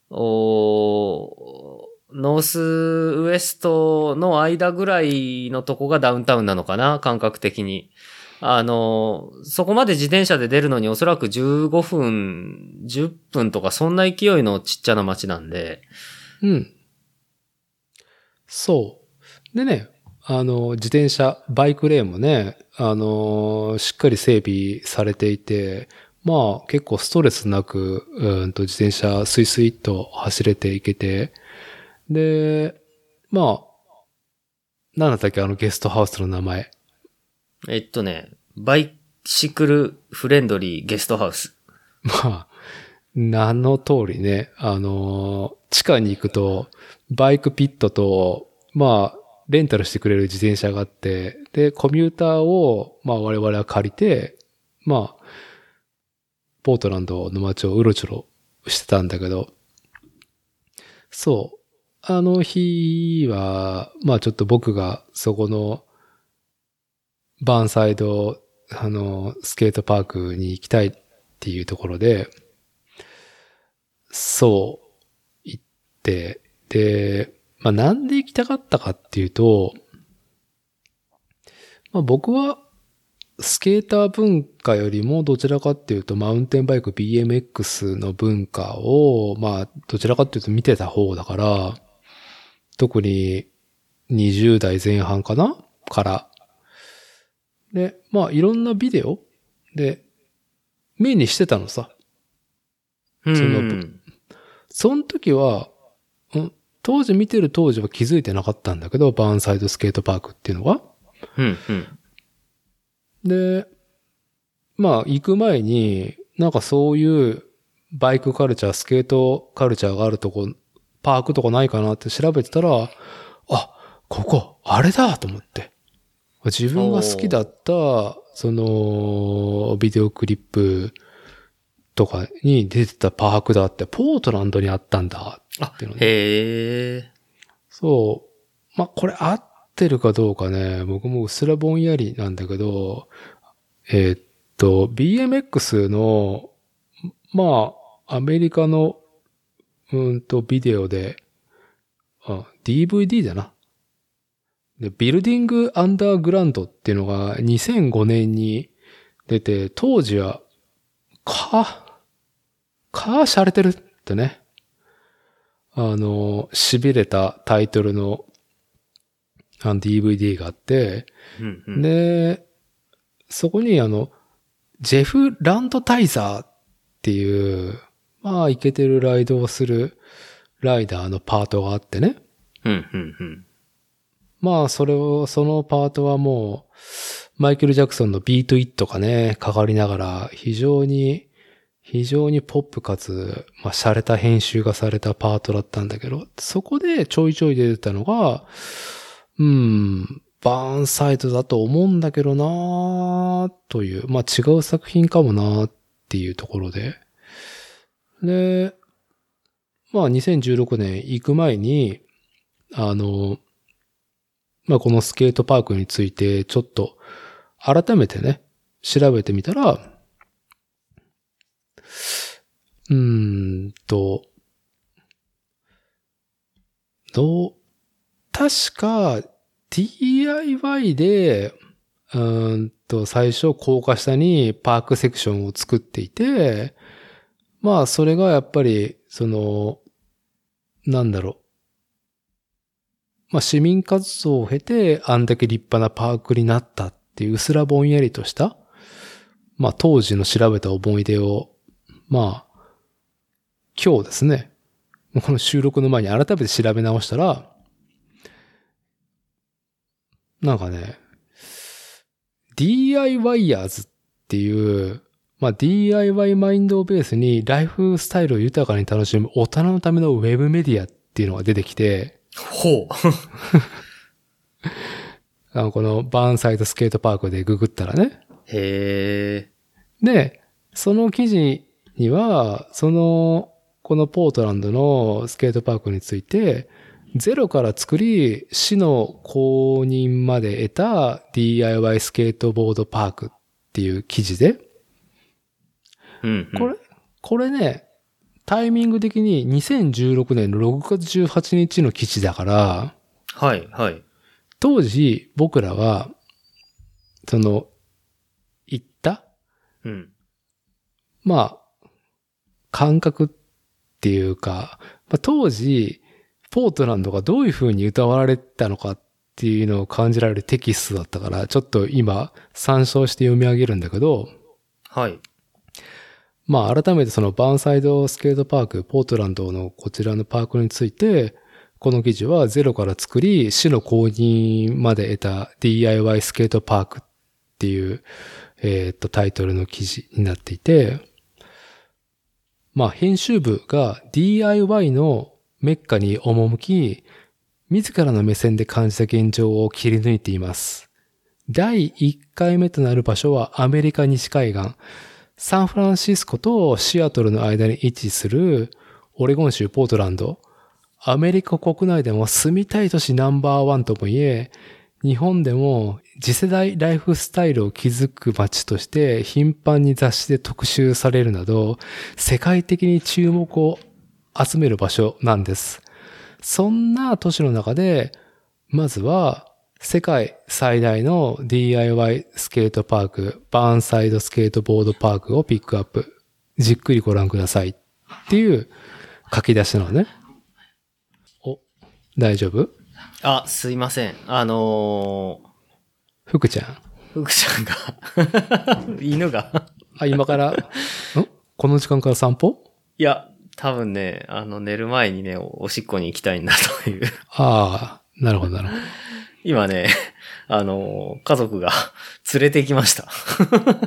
うん、おー、ノースウエストの間ぐらいのとこがダウンタウンなのかな感覚的に。あの、そこまで自転車で出るのにおそらくじゅうごふん、じゅっぷんとかそんな勢いのちっちゃな街なんで。うん。そう。でね、あの、自転車、バイクレーンもね、あの、しっかり整備されていて、まあ結構ストレスなく、うんと自転車スイスイっと走れていけて、で、まあ、なんだったっけ、あのゲストハウスの名前。えっとね、バイシクルフレンドリーゲストハウス。まあ、名の通りね、あの、地下に行くと、バイクピットと、まあ、レンタルしてくれる自転車があって、で、コミューターを、まあ、我々は借りて、まあ、ポートランドの街をうろちょろしてたんだけど、そう。あの日は、まあちょっと僕がそこのバーンサイド、あの、スケートパークに行きたいっていうところで、そう、行って、で、まあなんで行きたかったかっていうと、まあ僕はスケーター文化よりもどちらかっていうとマウンテンバイク ビーエムエックス の文化を、まあどちらかっていうと見てた方だから、特ににじゅう代前半かなから。で、まあいろんなビデオで目にしてたのさ。うん。その、その時は、ん当時見てる当時は気づいてなかったんだけど、バーンサイドスケートパークっていうのは。うんうん。で、まあ行く前に、なんかそういうバイクカルチャー、スケートカルチャーがあるとこ、パークとかないかなって調べてたら、あ、ここ、あれだと思って。自分が好きだった、その、ビデオクリップとかに出てたパークだって、ポートランドにあったんだっていうのね。あ、へー。そう。まあ、これ合ってるかどうかね、僕もうっすらぼんやりなんだけど、えー、っと、ビーエムエックス の、まあ、アメリカの、うんと、ビデオで、あ、ディーブイディー だな。で、ビルディングアンダーグラウンドっていうのがにせんごねんに出て、当時は、か、かーしゃれてるってね。あの、痺れたタイトルの、あの ディーブイディー があって、うんうん、で、そこにあの、ジェフ・ランドタイザーっていう、まあ、イケてるライドをするライダーのパートがあってね。うんうんうん。まあ、それを、そのパートはもう、マイケル・ジャクソンのビート・イットがね、かかりながら、非常に、非常にポップかつ、まあ、洒落た編集がされたパートだったんだけど、そこでちょいちょい出てたのが、うん、バーンサイドだと思うんだけどなぁ、という、まあ、違う作品かもなぁっていうところで、で、まあにせんじゅうろくねん行く前に、あの、まあこのスケートパークについてちょっと改めてね、調べてみたら、うーんと、どう、確か ディーアイワイ で、うーんと最初高架下にパークセクションを作っていて、まあ、それがやっぱり、その、なんだろう。まあ、市民活動を経て、あんだけ立派なパークになったっていう、うすらぼんやりとした、まあ、当時の調べた思い出を、まあ、今日ですね、この収録の前に改めて調べ直したら、なんかね、ディーアイワイヤーズ っていう、まあ、ディーアイワイ マインドをベースにライフスタイルを豊かに楽しむ大人のためのウェブメディアっていうのが出てきて。ほう。あのこのバーンサイドスケートパークでググったらね。へー。で、その記事には、その、このポートランドのスケートパークについて、ゼロから作り、市の公認まで得た ディーアイワイ スケートボードパークっていう記事で、うんうん、これ、これね、タイミング的ににせんじゅうろくねんのろくがつじゅうはちにちの記事だから、はい、はい。当時、僕らは、その、行った、うん、まあ、感覚っていうか、まあ、当時、ポートランドがどういう風に歌われたのかっていうのを感じられるテキストだったから、ちょっと今、参照して読み上げるんだけど、はい。まあ改めてそのバーンサイドスケートパーク、ポートランドのこちらのパークについて、この記事はゼロから作り、市の公認まで得た ディーアイワイ スケートパークっていう、えー、っとタイトルの記事になっていて、まあ編集部が ディーアイワイ のメッカに赴き、自らの目線で感じた現状を切り抜いています。だいいっかいめとなる場所はアメリカ西海岸、サンフランシスコとシアトルの間に位置するオレゴン州ポートランド。アメリカ国内でも住みたい都市ナンバーワンともいえ、日本でも次世代ライフスタイルを築く街として頻繁に雑誌で特集されるなど、世界的に注目を集める場所なんです。そんな都市の中で、まずは世界最大の ディーアイワイ スケートパーク、バーンサイドスケートボードパークをピックアップ。じっくりご覧くださいっていう書き出しなのね。お、大丈夫？あ、すいません。あのー、福ちゃん。福ちゃんが。犬が。あ、今から、ん？この時間から散歩？いや、多分ね、あの、寝る前にね、おしっこに行きたいんだという。ああ、なるほど、なるほど。今ね、あのー、家族が連れてきました。は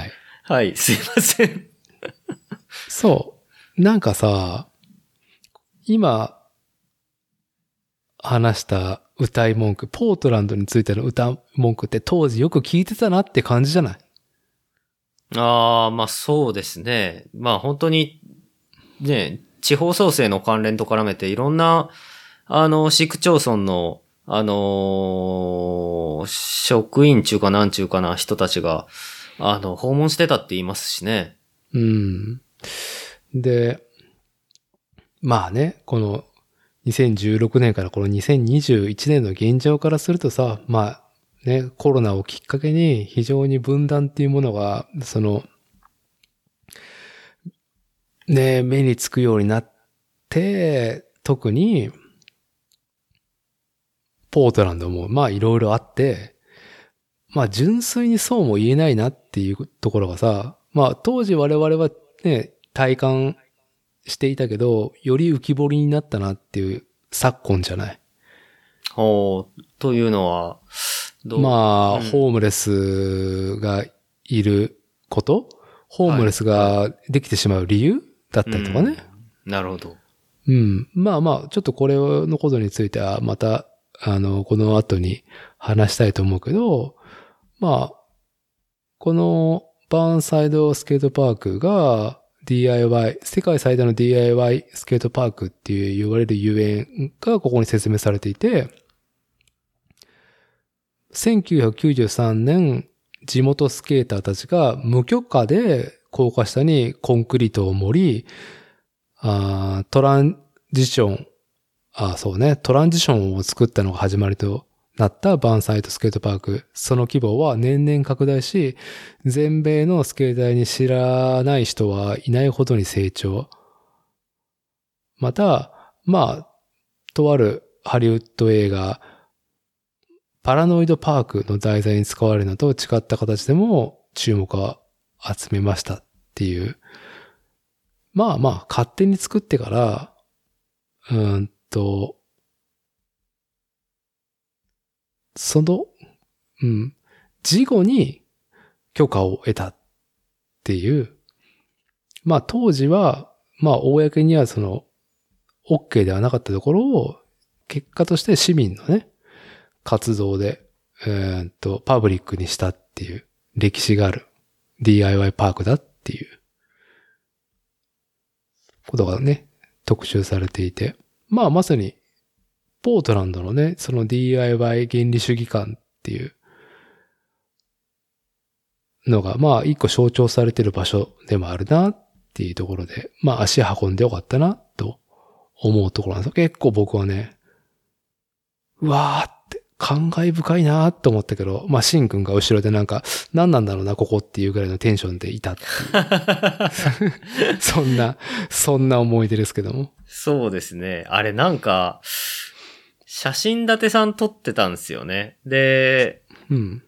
い。はい、すいません。そう。なんかさ、今、話した歌い文句、ポートランドについての歌文句って当時よく聞いてたなって感じじゃない？ああ、まあそうですね。まあ本当に、ね、地方創生の関連と絡めていろんな、あの、市区町村の、あのー、職員中かなん中かな人たちが、あの、訪問してたって言いますしね。うん。で、まあね、この、にせんじゅうろくねんからこのにせんにじゅういちねんの現状からするとさ、まあね、コロナをきっかけに非常に分断っていうものが、その、ね、目につくようになって、特に、ポートランドもまあいろいろあって、まあ純粋にそうも言えないなっていうところがさ、まあ当時我々はね、体感、していたけど、より浮き彫りになったなっていう昨今じゃない。ほう、というのはどう、まあ、うん、ホームレスがいること、ホームレスができてしまう理由だったりとかね。はい、うん、なるほど。うん、まあまあちょっとこれのことについてはまたあのこの後に話したいと思うけど、まあこのバーンサイドスケートパークがディーアイワイ、世界最大の ディーアイワイ スケートパークっていう言われる遊園がここに説明されていて、せんきゅうひゃくきゅうじゅうさんねん、地元スケーターたちが無許可で高架下にコンクリートを盛り、あトランジション、あそうね、トランジションを作ったのが始まりとなったバーンサイドスケートパーク。その規模は年々拡大し、全米のスケーターに知らない人はいないほどに成長。また、まあ、とあるハリウッド映画、パラノイドパークの題材に使われるのと違った形でも注目を集めましたっていう。まあまあ、勝手に作ってから、うーんと、その、うん、事後に許可を得たっていう。まあ当時は、まあ公にはその、OK ではなかったところを、結果として市民のね、活動で、えーっと、パブリックにしたっていう歴史がある ディーアイワイ パークだっていう、ことがね、特集されていて。まあまさに、ポートランドのね、その ディーアイワイ 原理主義感っていうのが、まあ一個象徴されてる場所でもあるなっていうところで、まあ足運んでよかったなと思うところなんです。結構僕はね、うわーって感慨深いなと思ったけど、まあシン君が後ろでなんか、何なんだろうなここっていうぐらいのテンションでいたっていう。そんな、そんな思い出ですけども。そうですね。あれなんか、写真立てさん撮ってたんですよね。で、うん、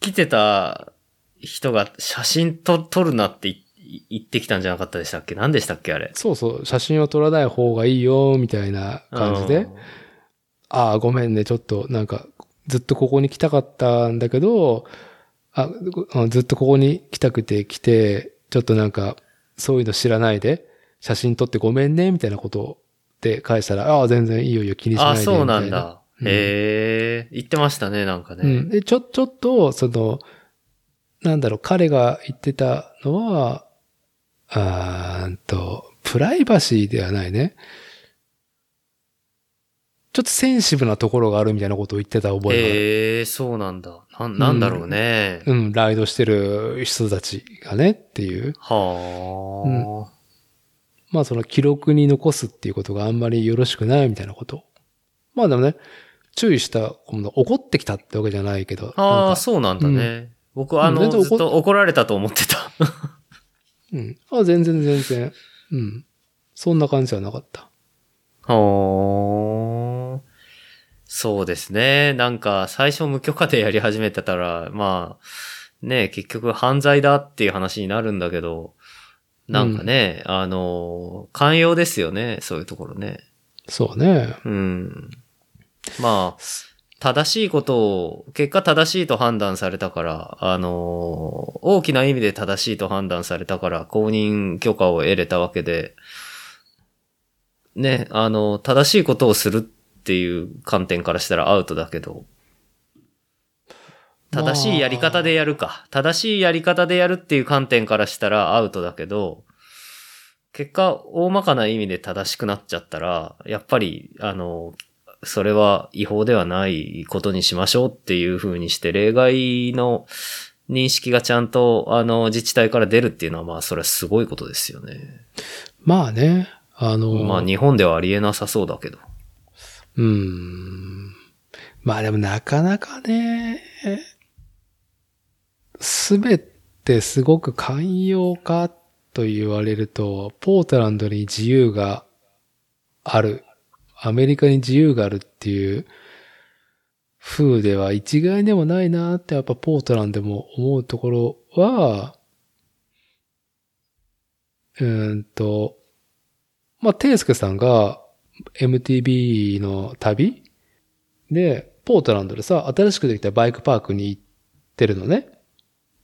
来てた人が写真と撮るなって行ってきたんじゃなかったでしたっけ？何でしたっけあれ。そうそう、写真を撮らない方がいいよみたいな感じで、ああごめんね、ちょっとなんかずっとここに来たかったんだけど、あずっとここに来たくて来て、ちょっとなんかそういうの知らないで写真撮ってごめんねみたいなことで返したら、ああ全然いいよいいよ気にしないでみたいな。あ、そうなんだ。うん、へえ、言ってましたねなんかね。うん、でちょちょっとそのなんだろう、彼が言ってたのは。あーんと、プライバシーではないね。ちょっとセンシブなところがあるみたいなことを言ってた覚えがある。ええー、そうなんだ。な、なんだろうね、うん。うん、ライドしてる人たちがねっていう。はあ、うん。まあその記録に残すっていうことがあんまりよろしくないみたいなこと。まあでもね、注意した、怒ってきたってわけじゃないけど。ああ、そうなんだね。うん、僕あの、うん、ずっと怒られたと思ってた。うん。あ、全然全然。うん。そんな感じはなかった。はあ。そうですね。なんか、最初無許可でやり始めてたら、まあ、ね、結局犯罪だっていう話になるんだけど、なんかね、うん、あの、寛容ですよね。そういうところね。そうね。うん。まあ、正しいことを、結果正しいと判断されたから、あのー、大きな意味で正しいと判断されたから、公認許可を得れたわけで、ね、あのー、正しいことをするっていう観点からしたらアウトだけど、正しいやり方でやるか、正しいやり方でやるっていう観点からしたらアウトだけど、結果、大まかな意味で正しくなっちゃったら、やっぱり、あのー、それは違法ではないことにしましょうっていう風にして、例外の認識がちゃんと、あの、自治体から出るっていうのは、まあ、それはすごいことですよね。まあね、あの。まあ、日本ではありえなさそうだけど。うーん。まあ、でもなかなかね、すべてすごく寛容かと言われると、ポートランドに自由がある。アメリカに自由があるっていう風では一概でもないなってやっぱポートランドも思うところは、うーんと、まあ、テイスケさんが エムティービー の旅で、ポートランドでさ、新しくできたバイクパークに行ってるのね。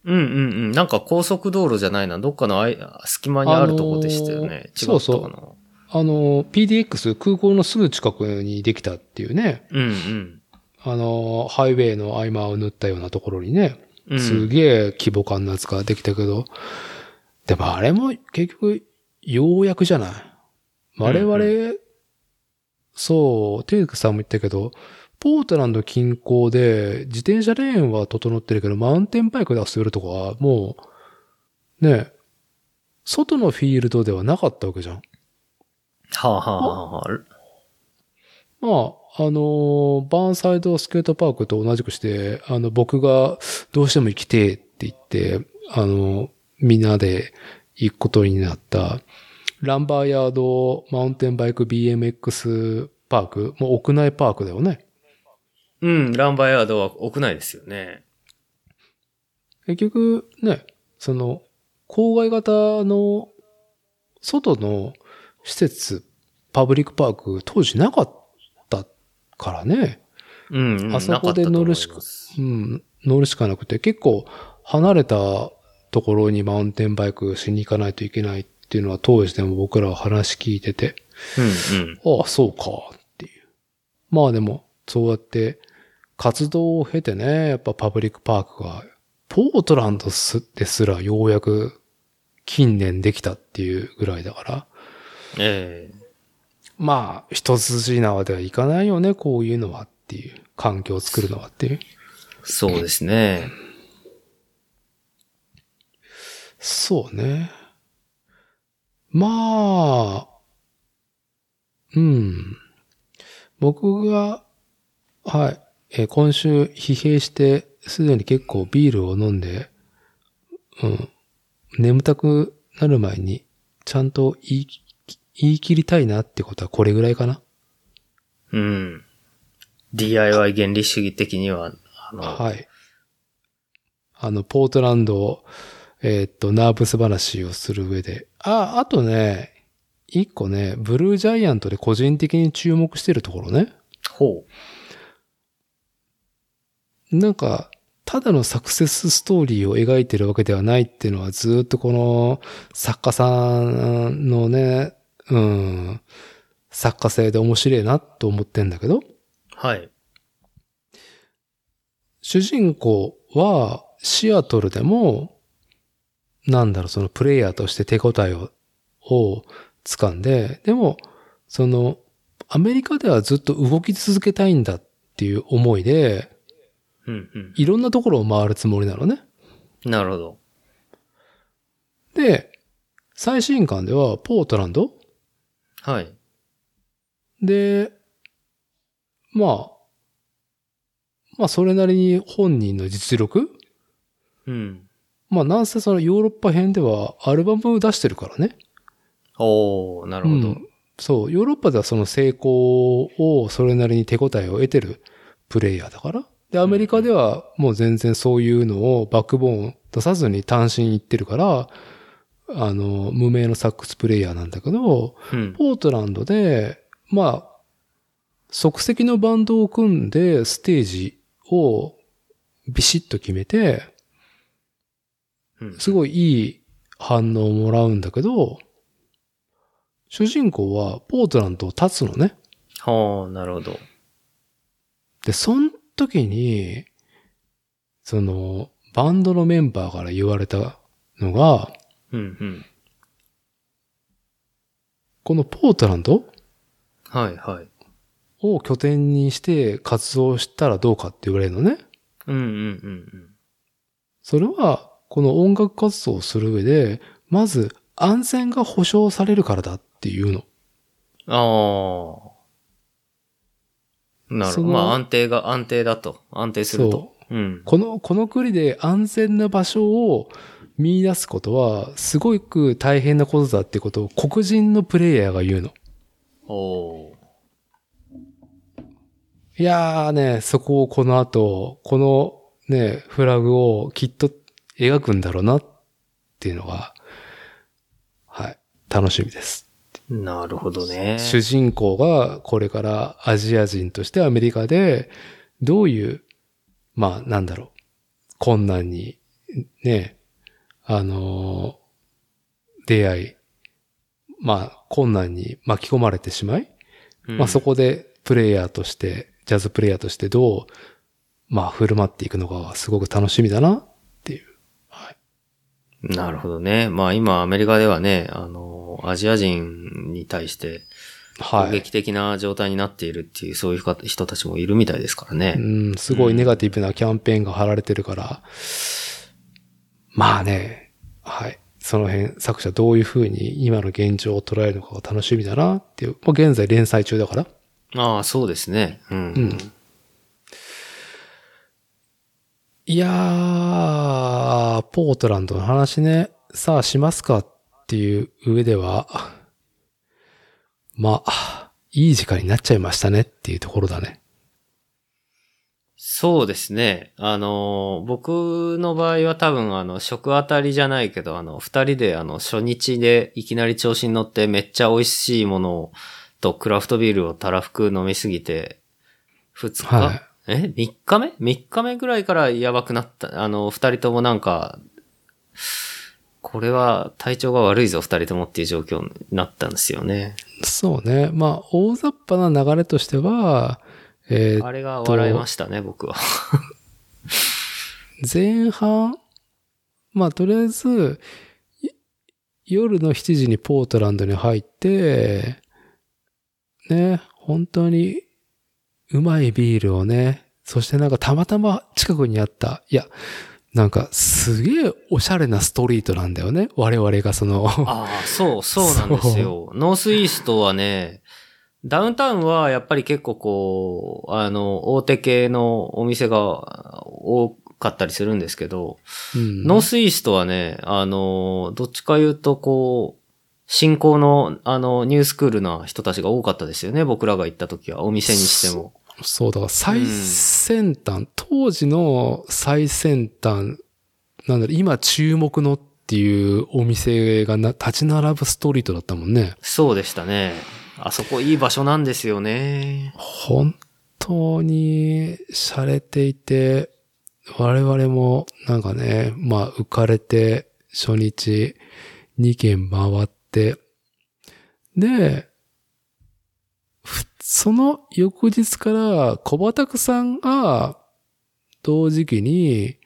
うんうんうん。なんか高速道路じゃないな。どっかの隙間にあるとこでしたよね。あのー、違ったかな。そうそう。あの、ピーディーエックス 空港のすぐ近くにできたっていうね。うんうん。あの、ハイウェイの合間を縫ったようなところにね。うん、すげえ規模感のやつができたけど。でもあれも結局、ようやくじゃない。我々、うんうん、そう、テイクさんも言ったけど、ポートランド近郊で自転車レーンは整ってるけど、マウンテンバイクで遊べるとかはもう、ね、外のフィールドではなかったわけじゃん。はあ、はあはあ、まあ、あの、バーンサイドスケートパークと同じくして、あの、僕がどうしても行きてえって言って、あの、みんなで行くことになった、ランバーヤードマウンテンバイク ビーエムエックス パーク、もう屋内パークだよね。うん、ランバーヤードは屋内ですよね。結局、ね、その、郊外型の、外の、施設、パブリックパーク、当時なかったからね。うん、うん。あそこで乗るしか、うん、乗るしかなくて、結構離れたところにマウンテンバイクしに行かないといけないっていうのは当時でも僕らは話聞いてて。うん、うん。ああ、そうか、っていう。まあでも、そうやって活動を経てね、やっぱパブリックパークが、ポートランドですらようやく近年できたっていうぐらいだから、ええ、まあ一筋縄ではいかないよね、こういうのはっていう、環境を作るのはっていう。そうですね。そうね。まあ、うん。僕がはい、えー、今週疲弊してすでに結構ビールを飲んで、うん、眠たくなる前にちゃんと言い。言い切りたいなってことはこれぐらいかな。うん。ディーアイワイ 原理主義的には、あの、はい。あの、ポートランドを、えー、っと、ナーブス話をする上で。あ、あとね、一個ね、ブルージャイアントで個人的に注目してるところね。ほう。なんか、ただのサクセスストーリーを描いてるわけではないっていうのはずっとこの作家さんのね、うん、作家性で面白いなと思ってんだけど。はい。主人公はシアトルでも、なんだろう、そのプレイヤーとして手応えを、を掴んで、でも、その、アメリカではずっと動き続けたいんだっていう思いで、うんうん、いろんなところを回るつもりなのね。なるほど。で、最新刊ではポートランド？はい。で、まあ、まあそれなりに本人の実力？うん。まあなんせそのヨーロッパ編ではアルバムを出してるからね。おー、なるほど。うん、そう、ヨーロッパではその成功をそれなりに手応えを得てるプレイヤーだから。で、アメリカではもう全然そういうのをバックボーンを出さずに単身行ってるから、あの、無名のサックスプレイヤーなんだけど、うん、ポートランドで、まあ、即席のバンドを組んでステージをビシッと決めて、すごいいい反応をもらうんだけど、主人公はポートランドを立つのね。はあ、なるほど。で、そん時に、その、バンドのメンバーから言われたのが、うんうん、このポートランド？はいはい。を拠点にして活動したらどうかって言われるのね。うんうんうんうん。それは、この音楽活動をする上で、まず安全が保障されるからだっていうの。ああ。なるほど。まあ安定が、安定だと。安定すると。そう。うん。この、この国で安全な場所を見出すことは、すごく大変なことだってことを黒人のプレイヤーが言うの。おー。いやーね、そこをこの後、このね、フラグをきっと描くんだろうなっていうのが、はい、楽しみです。なるほどね。主人公がこれからアジア人としてアメリカでどういう、まあなんだろう、困難にね、あの、出会い、まあ困難に巻き込まれてしまい、うん、まあそこでプレイヤーとして、ジャズプレイヤーとしてどう、まあ振る舞っていくのかがすごく楽しみだなっていう。はい。なるほどね。まあ今アメリカではね、あの、アジア人に対して攻撃的な状態になっているっていう、はい、そういう人たちもいるみたいですからね。うん、すごいネガティブなキャンペーンが貼られてるから、うん、まあね、はい、その辺作者どういうふうに今の現状を捉えるのかが楽しみだなっていう、まあ、現在連載中だから。ああ、そうですね。うん。うん、いやー、ポートランドの話ね、さあしますか。っていう上では、まあ、いい時間になっちゃいましたねっていうところだね。そうですね。あの、僕の場合は多分あの、食当たりじゃないけど、あの、二人であの、初日でいきなり調子に乗ってめっちゃ美味しいものをとクラフトビールをたらふく飲みすぎて、二日、はい、え ?みっ 日目 ?みっ 日目ぐらいからやばくなった。あの、二人ともなんか、これは体調が悪いぞ、二人ともっていう状況になったんですよね。そうね。まあ、大雑把な流れとしては、えー、あれが笑いましたね、僕は。前半、まあ、とりあえず、夜のしちじにポートランドに入って、ね、本当にうまいビールをね、そしてなんかたまたま近くにあった、いや、なんかすげえおしゃれなストリートなんだよね。我々がそのああ、そうそうなんですよ。ノースイーストはね、ダウンタウンはやっぱり結構こうあの大手系のお店が多かったりするんですけど、うん、ノースイーストはね、あのどっちか言うとこう新興のあのニュースクールな人たちが多かったですよね。僕らが行った時はお店にしても。そうだから最先端、うん、当時の最先端なんだろう、今注目のっっていうお店がな立ち並ぶストリートだったもんね。そうでしたね。あそこいい場所なんですよね。本当に洒落ていて、我々もなんかね、まあ浮かれて初日にけん回って、で、その翌日から小畑さんが同時期に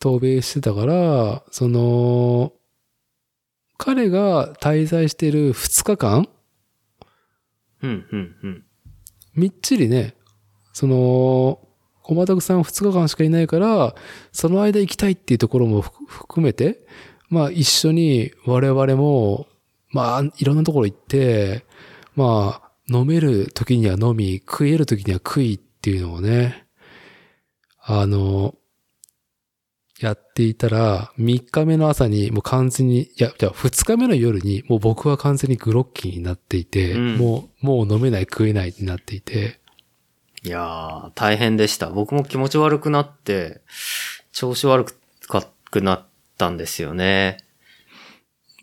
渡米してたから、その、彼が滞在しているふつかかん、うんうんうん、みっちりね、その、小畑さんふつかかんしかいないから、その間行きたいっていうところも含めて、まあ一緒に我々も、まあいろんなところ行って、まあ、飲める時には飲み、食える時には食いっていうのをね、あの、やっていたら、みっかめの朝にもう完全に、いや、じゃあふつかめの夜にもう僕は完全にグロッキーになっていて、うん、もう、もう飲めない食えないってなっていて。いやー、大変でした。僕も気持ち悪くなって、調子悪くなったんですよね。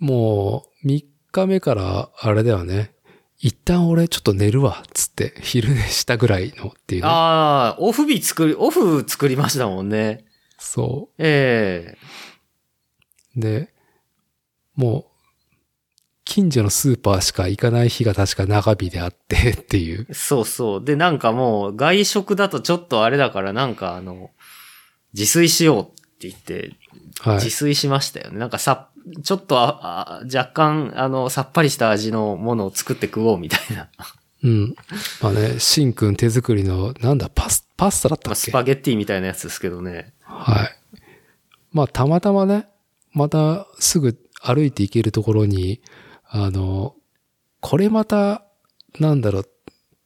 もう、みっかめからあれだよね。一旦俺ちょっと寝るわ、つって、昼寝したぐらいのっていう、ね。ああ、オフ日作り、オフ作りましたもんね。そう。ええー。で、もう、近所のスーパーしか行かない日が確か長日であってっていう。そうそう。で、なんかもう、外食だとちょっとあれだから、なんかあの、自炊しようって言って、はい、自炊しましたよね。なんかさ、ちょっとああ若干あのさっぱりした味のものを作って食おうみたいな。うん。まあね、シンくん手作りのなんだパスパスタだったっけ？まあ、スパゲッティみたいなやつですけどね。はい。まあたまたまね、またすぐ歩いて行けるところにあのこれまたなんだろう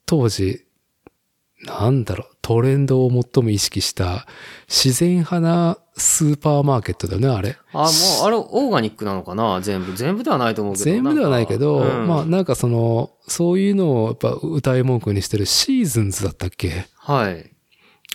当時なんだろうトレンドを最も意識した自然派なスーパーマーケットだよね、あれ。あ、もう、あれ、オーガニックなのかな全部。全部ではないと思うけど。全部ではないけど、うん、まあ、なんかその、そういうのをやっぱ歌い文句にしてるシーズンズだったっけ？はい。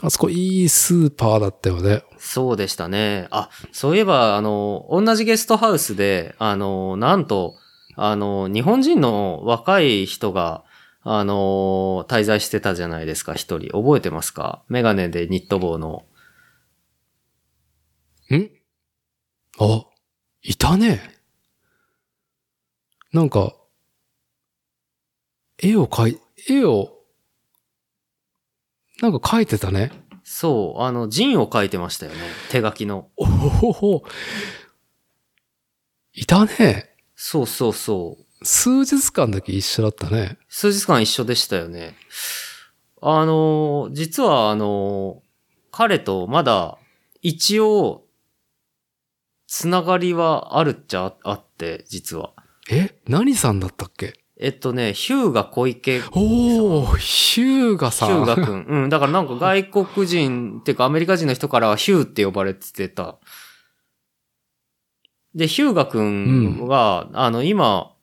あそこいいスーパーだったよね。そうでしたね。あ、そういえば、あの、同じゲストハウスで、あの、なんと、あの、日本人の若い人が、あの、滞在してたじゃないですか、一人。覚えてますか？メガネでニット帽の。ん？あ、いたね。なんか、絵を描い、絵を、なんか描いてたね。そう、あの、ジンを描いてましたよね。手書きの。おほほ。いたね。そうそうそう。数日間だけ一緒だったね。数日間一緒でしたよね。あの、実はあの、彼とまだ、一応、つながりはあるっちゃあって、実は。え？何さんだったっけ？えっとね、ヒューガ小池。おー、ヒューガさん。ヒューガくん。うん、だからなんか外国人、っていうかアメリカ人の人からヒューって呼ばれてた。で、ヒューガくんは、うん、あの、今、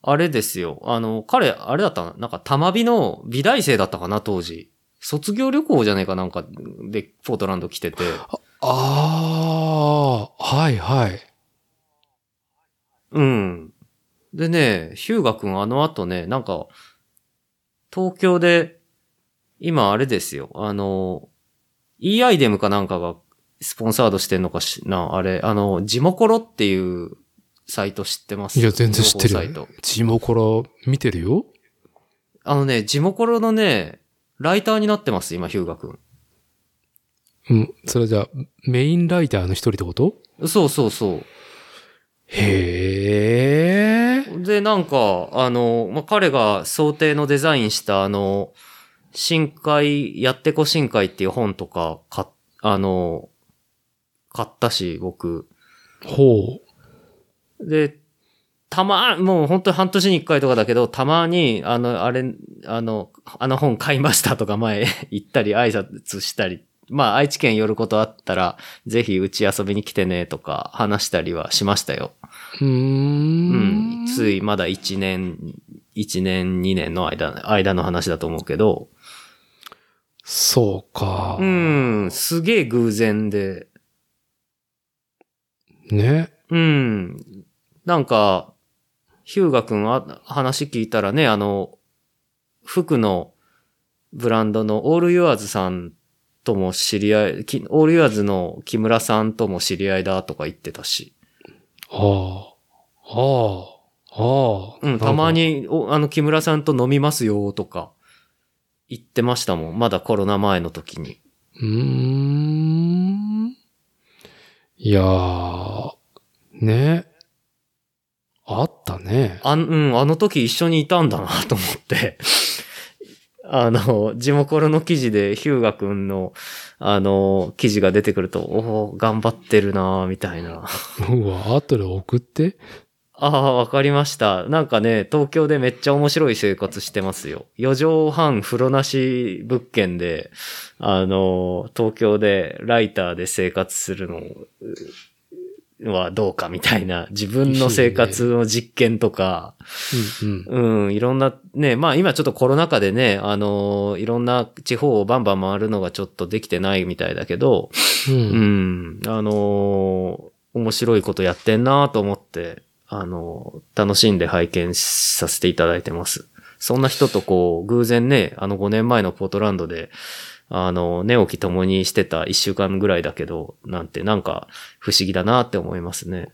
あれですよ。あの、彼、あれだったな。なんか、たまびの美大生だったかな、当時。卒業旅行じゃねえかなんか、で、ポートランド来てて。ああ、はいはい。うん。でね、ヒューガ君あの後ね、なんか、東京で、今あれですよ、あの、E アイデムかなんかがスポンサードしてんのかしな、あれ、あの、ジモコロっていうサイト知ってます？いや、全然知ってるよ。ジモコロ見てるよ。あのね、ジモコロのね、ライターになってます、今、ヒューガ君。うん、それじゃあ、メインライターの一人ってこと？そうそうそう。へー。で、なんか、あの、まあ、彼が想定のデザインした、あの、深海、やってこ深海っていう本とか、か、あの、買ったし、僕。ほう。で、たま、もう本当に半年に一回とかだけど、たまに、あの、あれ、あの、あの本買いましたとか前行ったり、挨拶したり。まあ、愛知県寄ることあったら、ぜひうち遊びに来てね、とか話したりはしましたよ。うーん。うん。ついまだいちねん、いちねん、にねんの間、間の話だと思うけど。そうか。うん。すげえ偶然で。ね。うん。なんか、ヒューガ君は話聞いたらね、あの、服のブランドのオールユアーズさんとも知り合い、オールユアーズの木村さんとも知り合いだとか言ってたし。ああ、ああ、ああ。うん、たまに、あの、木村さんと飲みますよとか言ってましたもん。まだコロナ前の時に。うーん。いやー、ね。あったね。あ、うん、あの時一緒にいたんだなと思って。あの、ジモコロの記事でヒューガくんの、あの、記事が出てくると、おお、頑張ってるなみたいな。うわ、後で送って。ああ、わかりました。なんかね、東京でめっちゃ面白い生活してますよ。よじょうはん風呂なし物件で、あの、東京でライターで生活するのはどうかみたいな、自分の生活の実験とか、いいね、うん、うん、うん、いろんな、ね、まあ今ちょっとコロナ禍でね、あの、いろんな地方をバンバン回るのがちょっとできてないみたいだけど、うん、うん、あの、面白いことやってんなと思って、あの、楽しんで拝見させていただいてます。そんな人とこう、偶然ね、あのごねんまえのポートランドで、あの、寝起き共にしてたいっしゅうかんぐらいだけど、なんてなんか不思議だなって思いますね。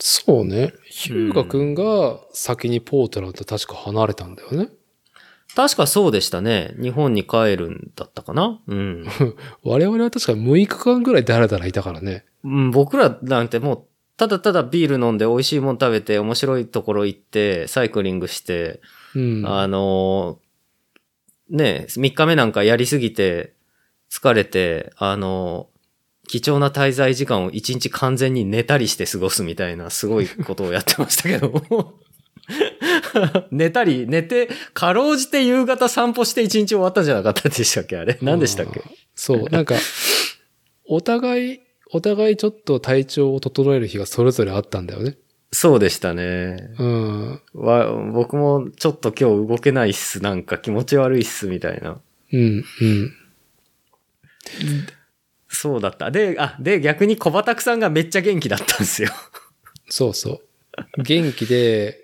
そうね。ヒューガ君が先にポートランド確か離れたんだよね。うん、確かそうでしたね。日本に帰るんだったかな。うん。我々は確かむいかかんぐらいだらだらいたからね。うん、僕らなんてもう、ただただビール飲んで美味しいもん食べて面白いところ行ってサイクリングして、うん、あのねみっかめなんかやりすぎて疲れてあの貴重な滞在時間をいちにち完全に寝たりして過ごすみたいなすごいことをやってましたけど寝たり寝てかろうじて夕方散歩していちにち終わったんじゃなかったでしたっけあれ何でしたっけそうなんかお互いお互いちょっと体調を整える日がそれぞれあったんだよね。そうでしたね。うん。わ、僕もちょっと今日動けないっす。なんか気持ち悪いっすみたいな。うん、うん。そうだった。で、あ、で逆に小畑さんがめっちゃ元気だったんですよ。そうそう。元気で、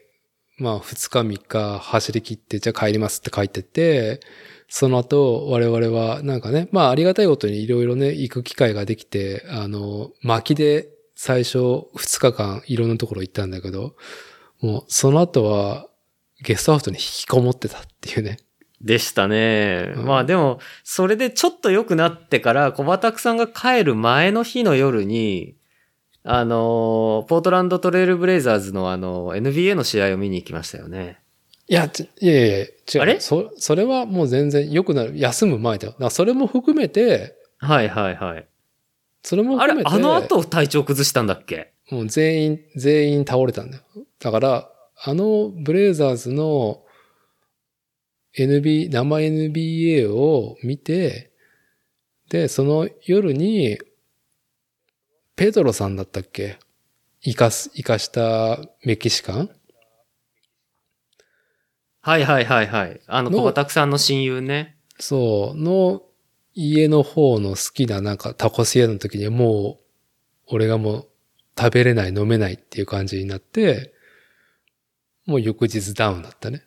まあふつかみっか走り切って、じゃあ帰りますって帰ってって、その後、我々は、なんかね、まあ、ありがたいことにいろいろね、行く機会ができて、あの、巻きで最初ふつかかんいろんなところ行ったんだけど、もう、その後は、ゲストハウスに引きこもってたっていうね。でしたね。うん、まあ、でも、それでちょっと良くなってから、小畑さんが帰る前の日の夜に、あの、ポートランドトレイルブレイザーズのあの、エヌビーエー の試合を見に行きましたよね。いや、いやいやいや、違う。あれ？そ、それはもう全然良くなる。休む前だよ。だからそれも含めて。はいはいはい。それも含めて。あれ、あの後体調崩したんだっけ？もう全員、全員倒れたんだよ。だから、あのブレイザーズの エヌビー、生 エヌビーエー を見て、で、その夜に、ペドロさんだったっけ？生かす、生かしたメキシカン？はいはいはいはい。あの、小畑さんの親友ね。そう、の家の方の好きななんかタコス屋の時にもう、俺がもう食べれない飲めないっていう感じになって、もう翌日ダウンだったね。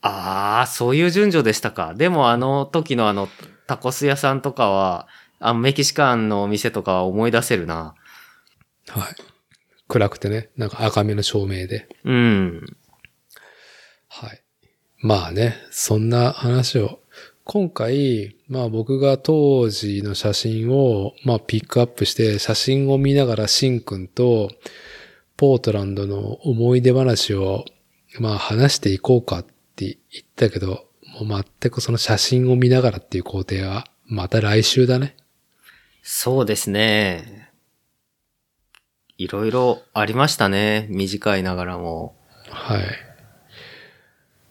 ああ、そういう順序でしたか。でもあの時のあのタコス屋さんとかは、あのメキシカンのお店とかは思い出せるな。はい。暗くてね、なんか赤めの照明で。うん。はい。まあね、そんな話を。今回、まあ僕が当時の写真を、まあピックアップして、写真を見ながらシンくんと、ポートランドの思い出話を、まあ話していこうかって言ったけど、もう全くその写真を見ながらっていう工程は、また来週だね。そうですね。いろいろありましたね。短いながらも。はい。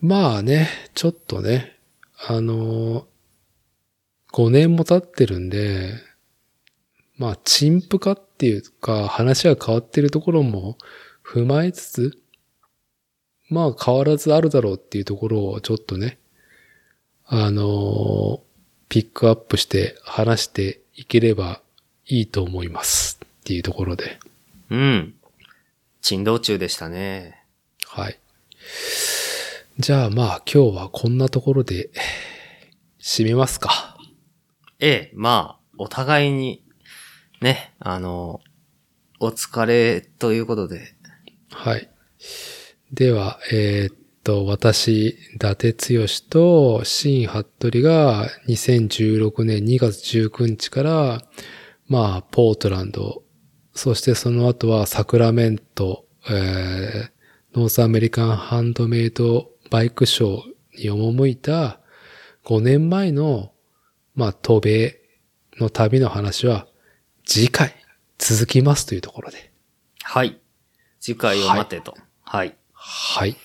まあね、ちょっとね、あのー、ごねんも経ってるんで、まあ、陳腐化っていうか、話は変わってるところも踏まえつつ、まあ、変わらずあるだろうっていうところをちょっとね、あのー、ピックアップして話していければいいと思いますっていうところで。うん。珍道中でしたね。はい。じゃあまあ今日はこんなところで締めますか。ええ、まあお互いにね、あのお疲れということで。はい。ではえー、っと私伊達剛と新服部がにせんじゅうろくねんにがつじゅうくにちからまあポートランド、そしてその後はサクラメント、えー、ノースアメリカンハンドメイドバイクショーに赴いたごねんまえのまあ渡米の旅の話は次回続きますというところで。はい。次回を待てと。はい。はい。はい、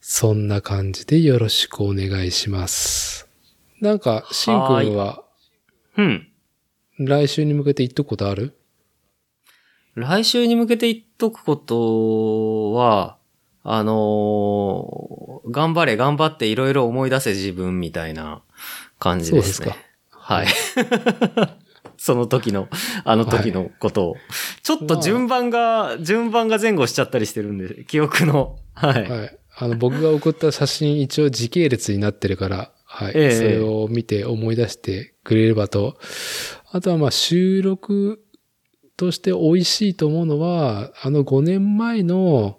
そんな感じでよろしくお願いします。なんかシンくんは、うん。来週に向けて言っとくことある？来週に向けて言っとくことは、あのー、頑張れ頑張っていろいろ思い出せ自分みたいな感じですね。そうですか。はい。その時の、あの時のことを。はい、ちょっと順番が、まあ、順番が前後しちゃったりしてるんで、記憶の。はい。はい、あの僕が送った写真一応時系列になってるから、はい、えー。それを見て思い出してくれればと。あとはまあ収録、として美味しいと思うのは、あのごねんまえの、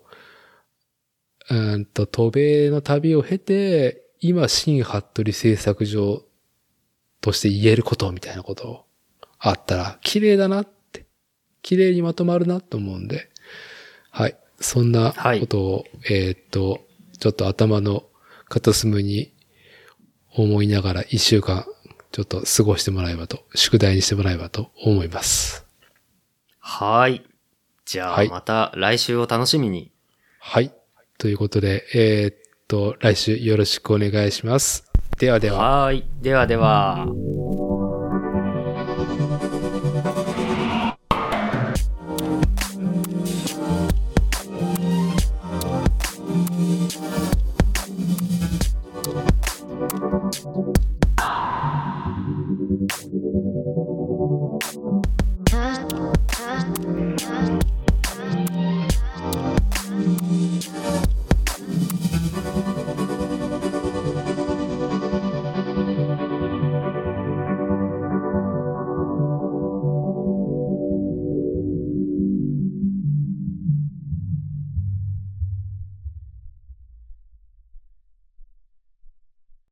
うんと、渡米の旅を経て、今、新服部製作所として言えることみたいなことをあったら、綺麗だなって、綺麗にまとまるなと思うんで、はい。そんなことを、はい、えー、っと、ちょっと頭の片隅に思いながら一週間、ちょっと過ごしてもらえばと、宿題にしてもらえばと思います。はい。じゃあ、また来週を楽しみに。はい。はい、ということで、えー、っと、来週よろしくお願いします。ではでは。はい。ではでは。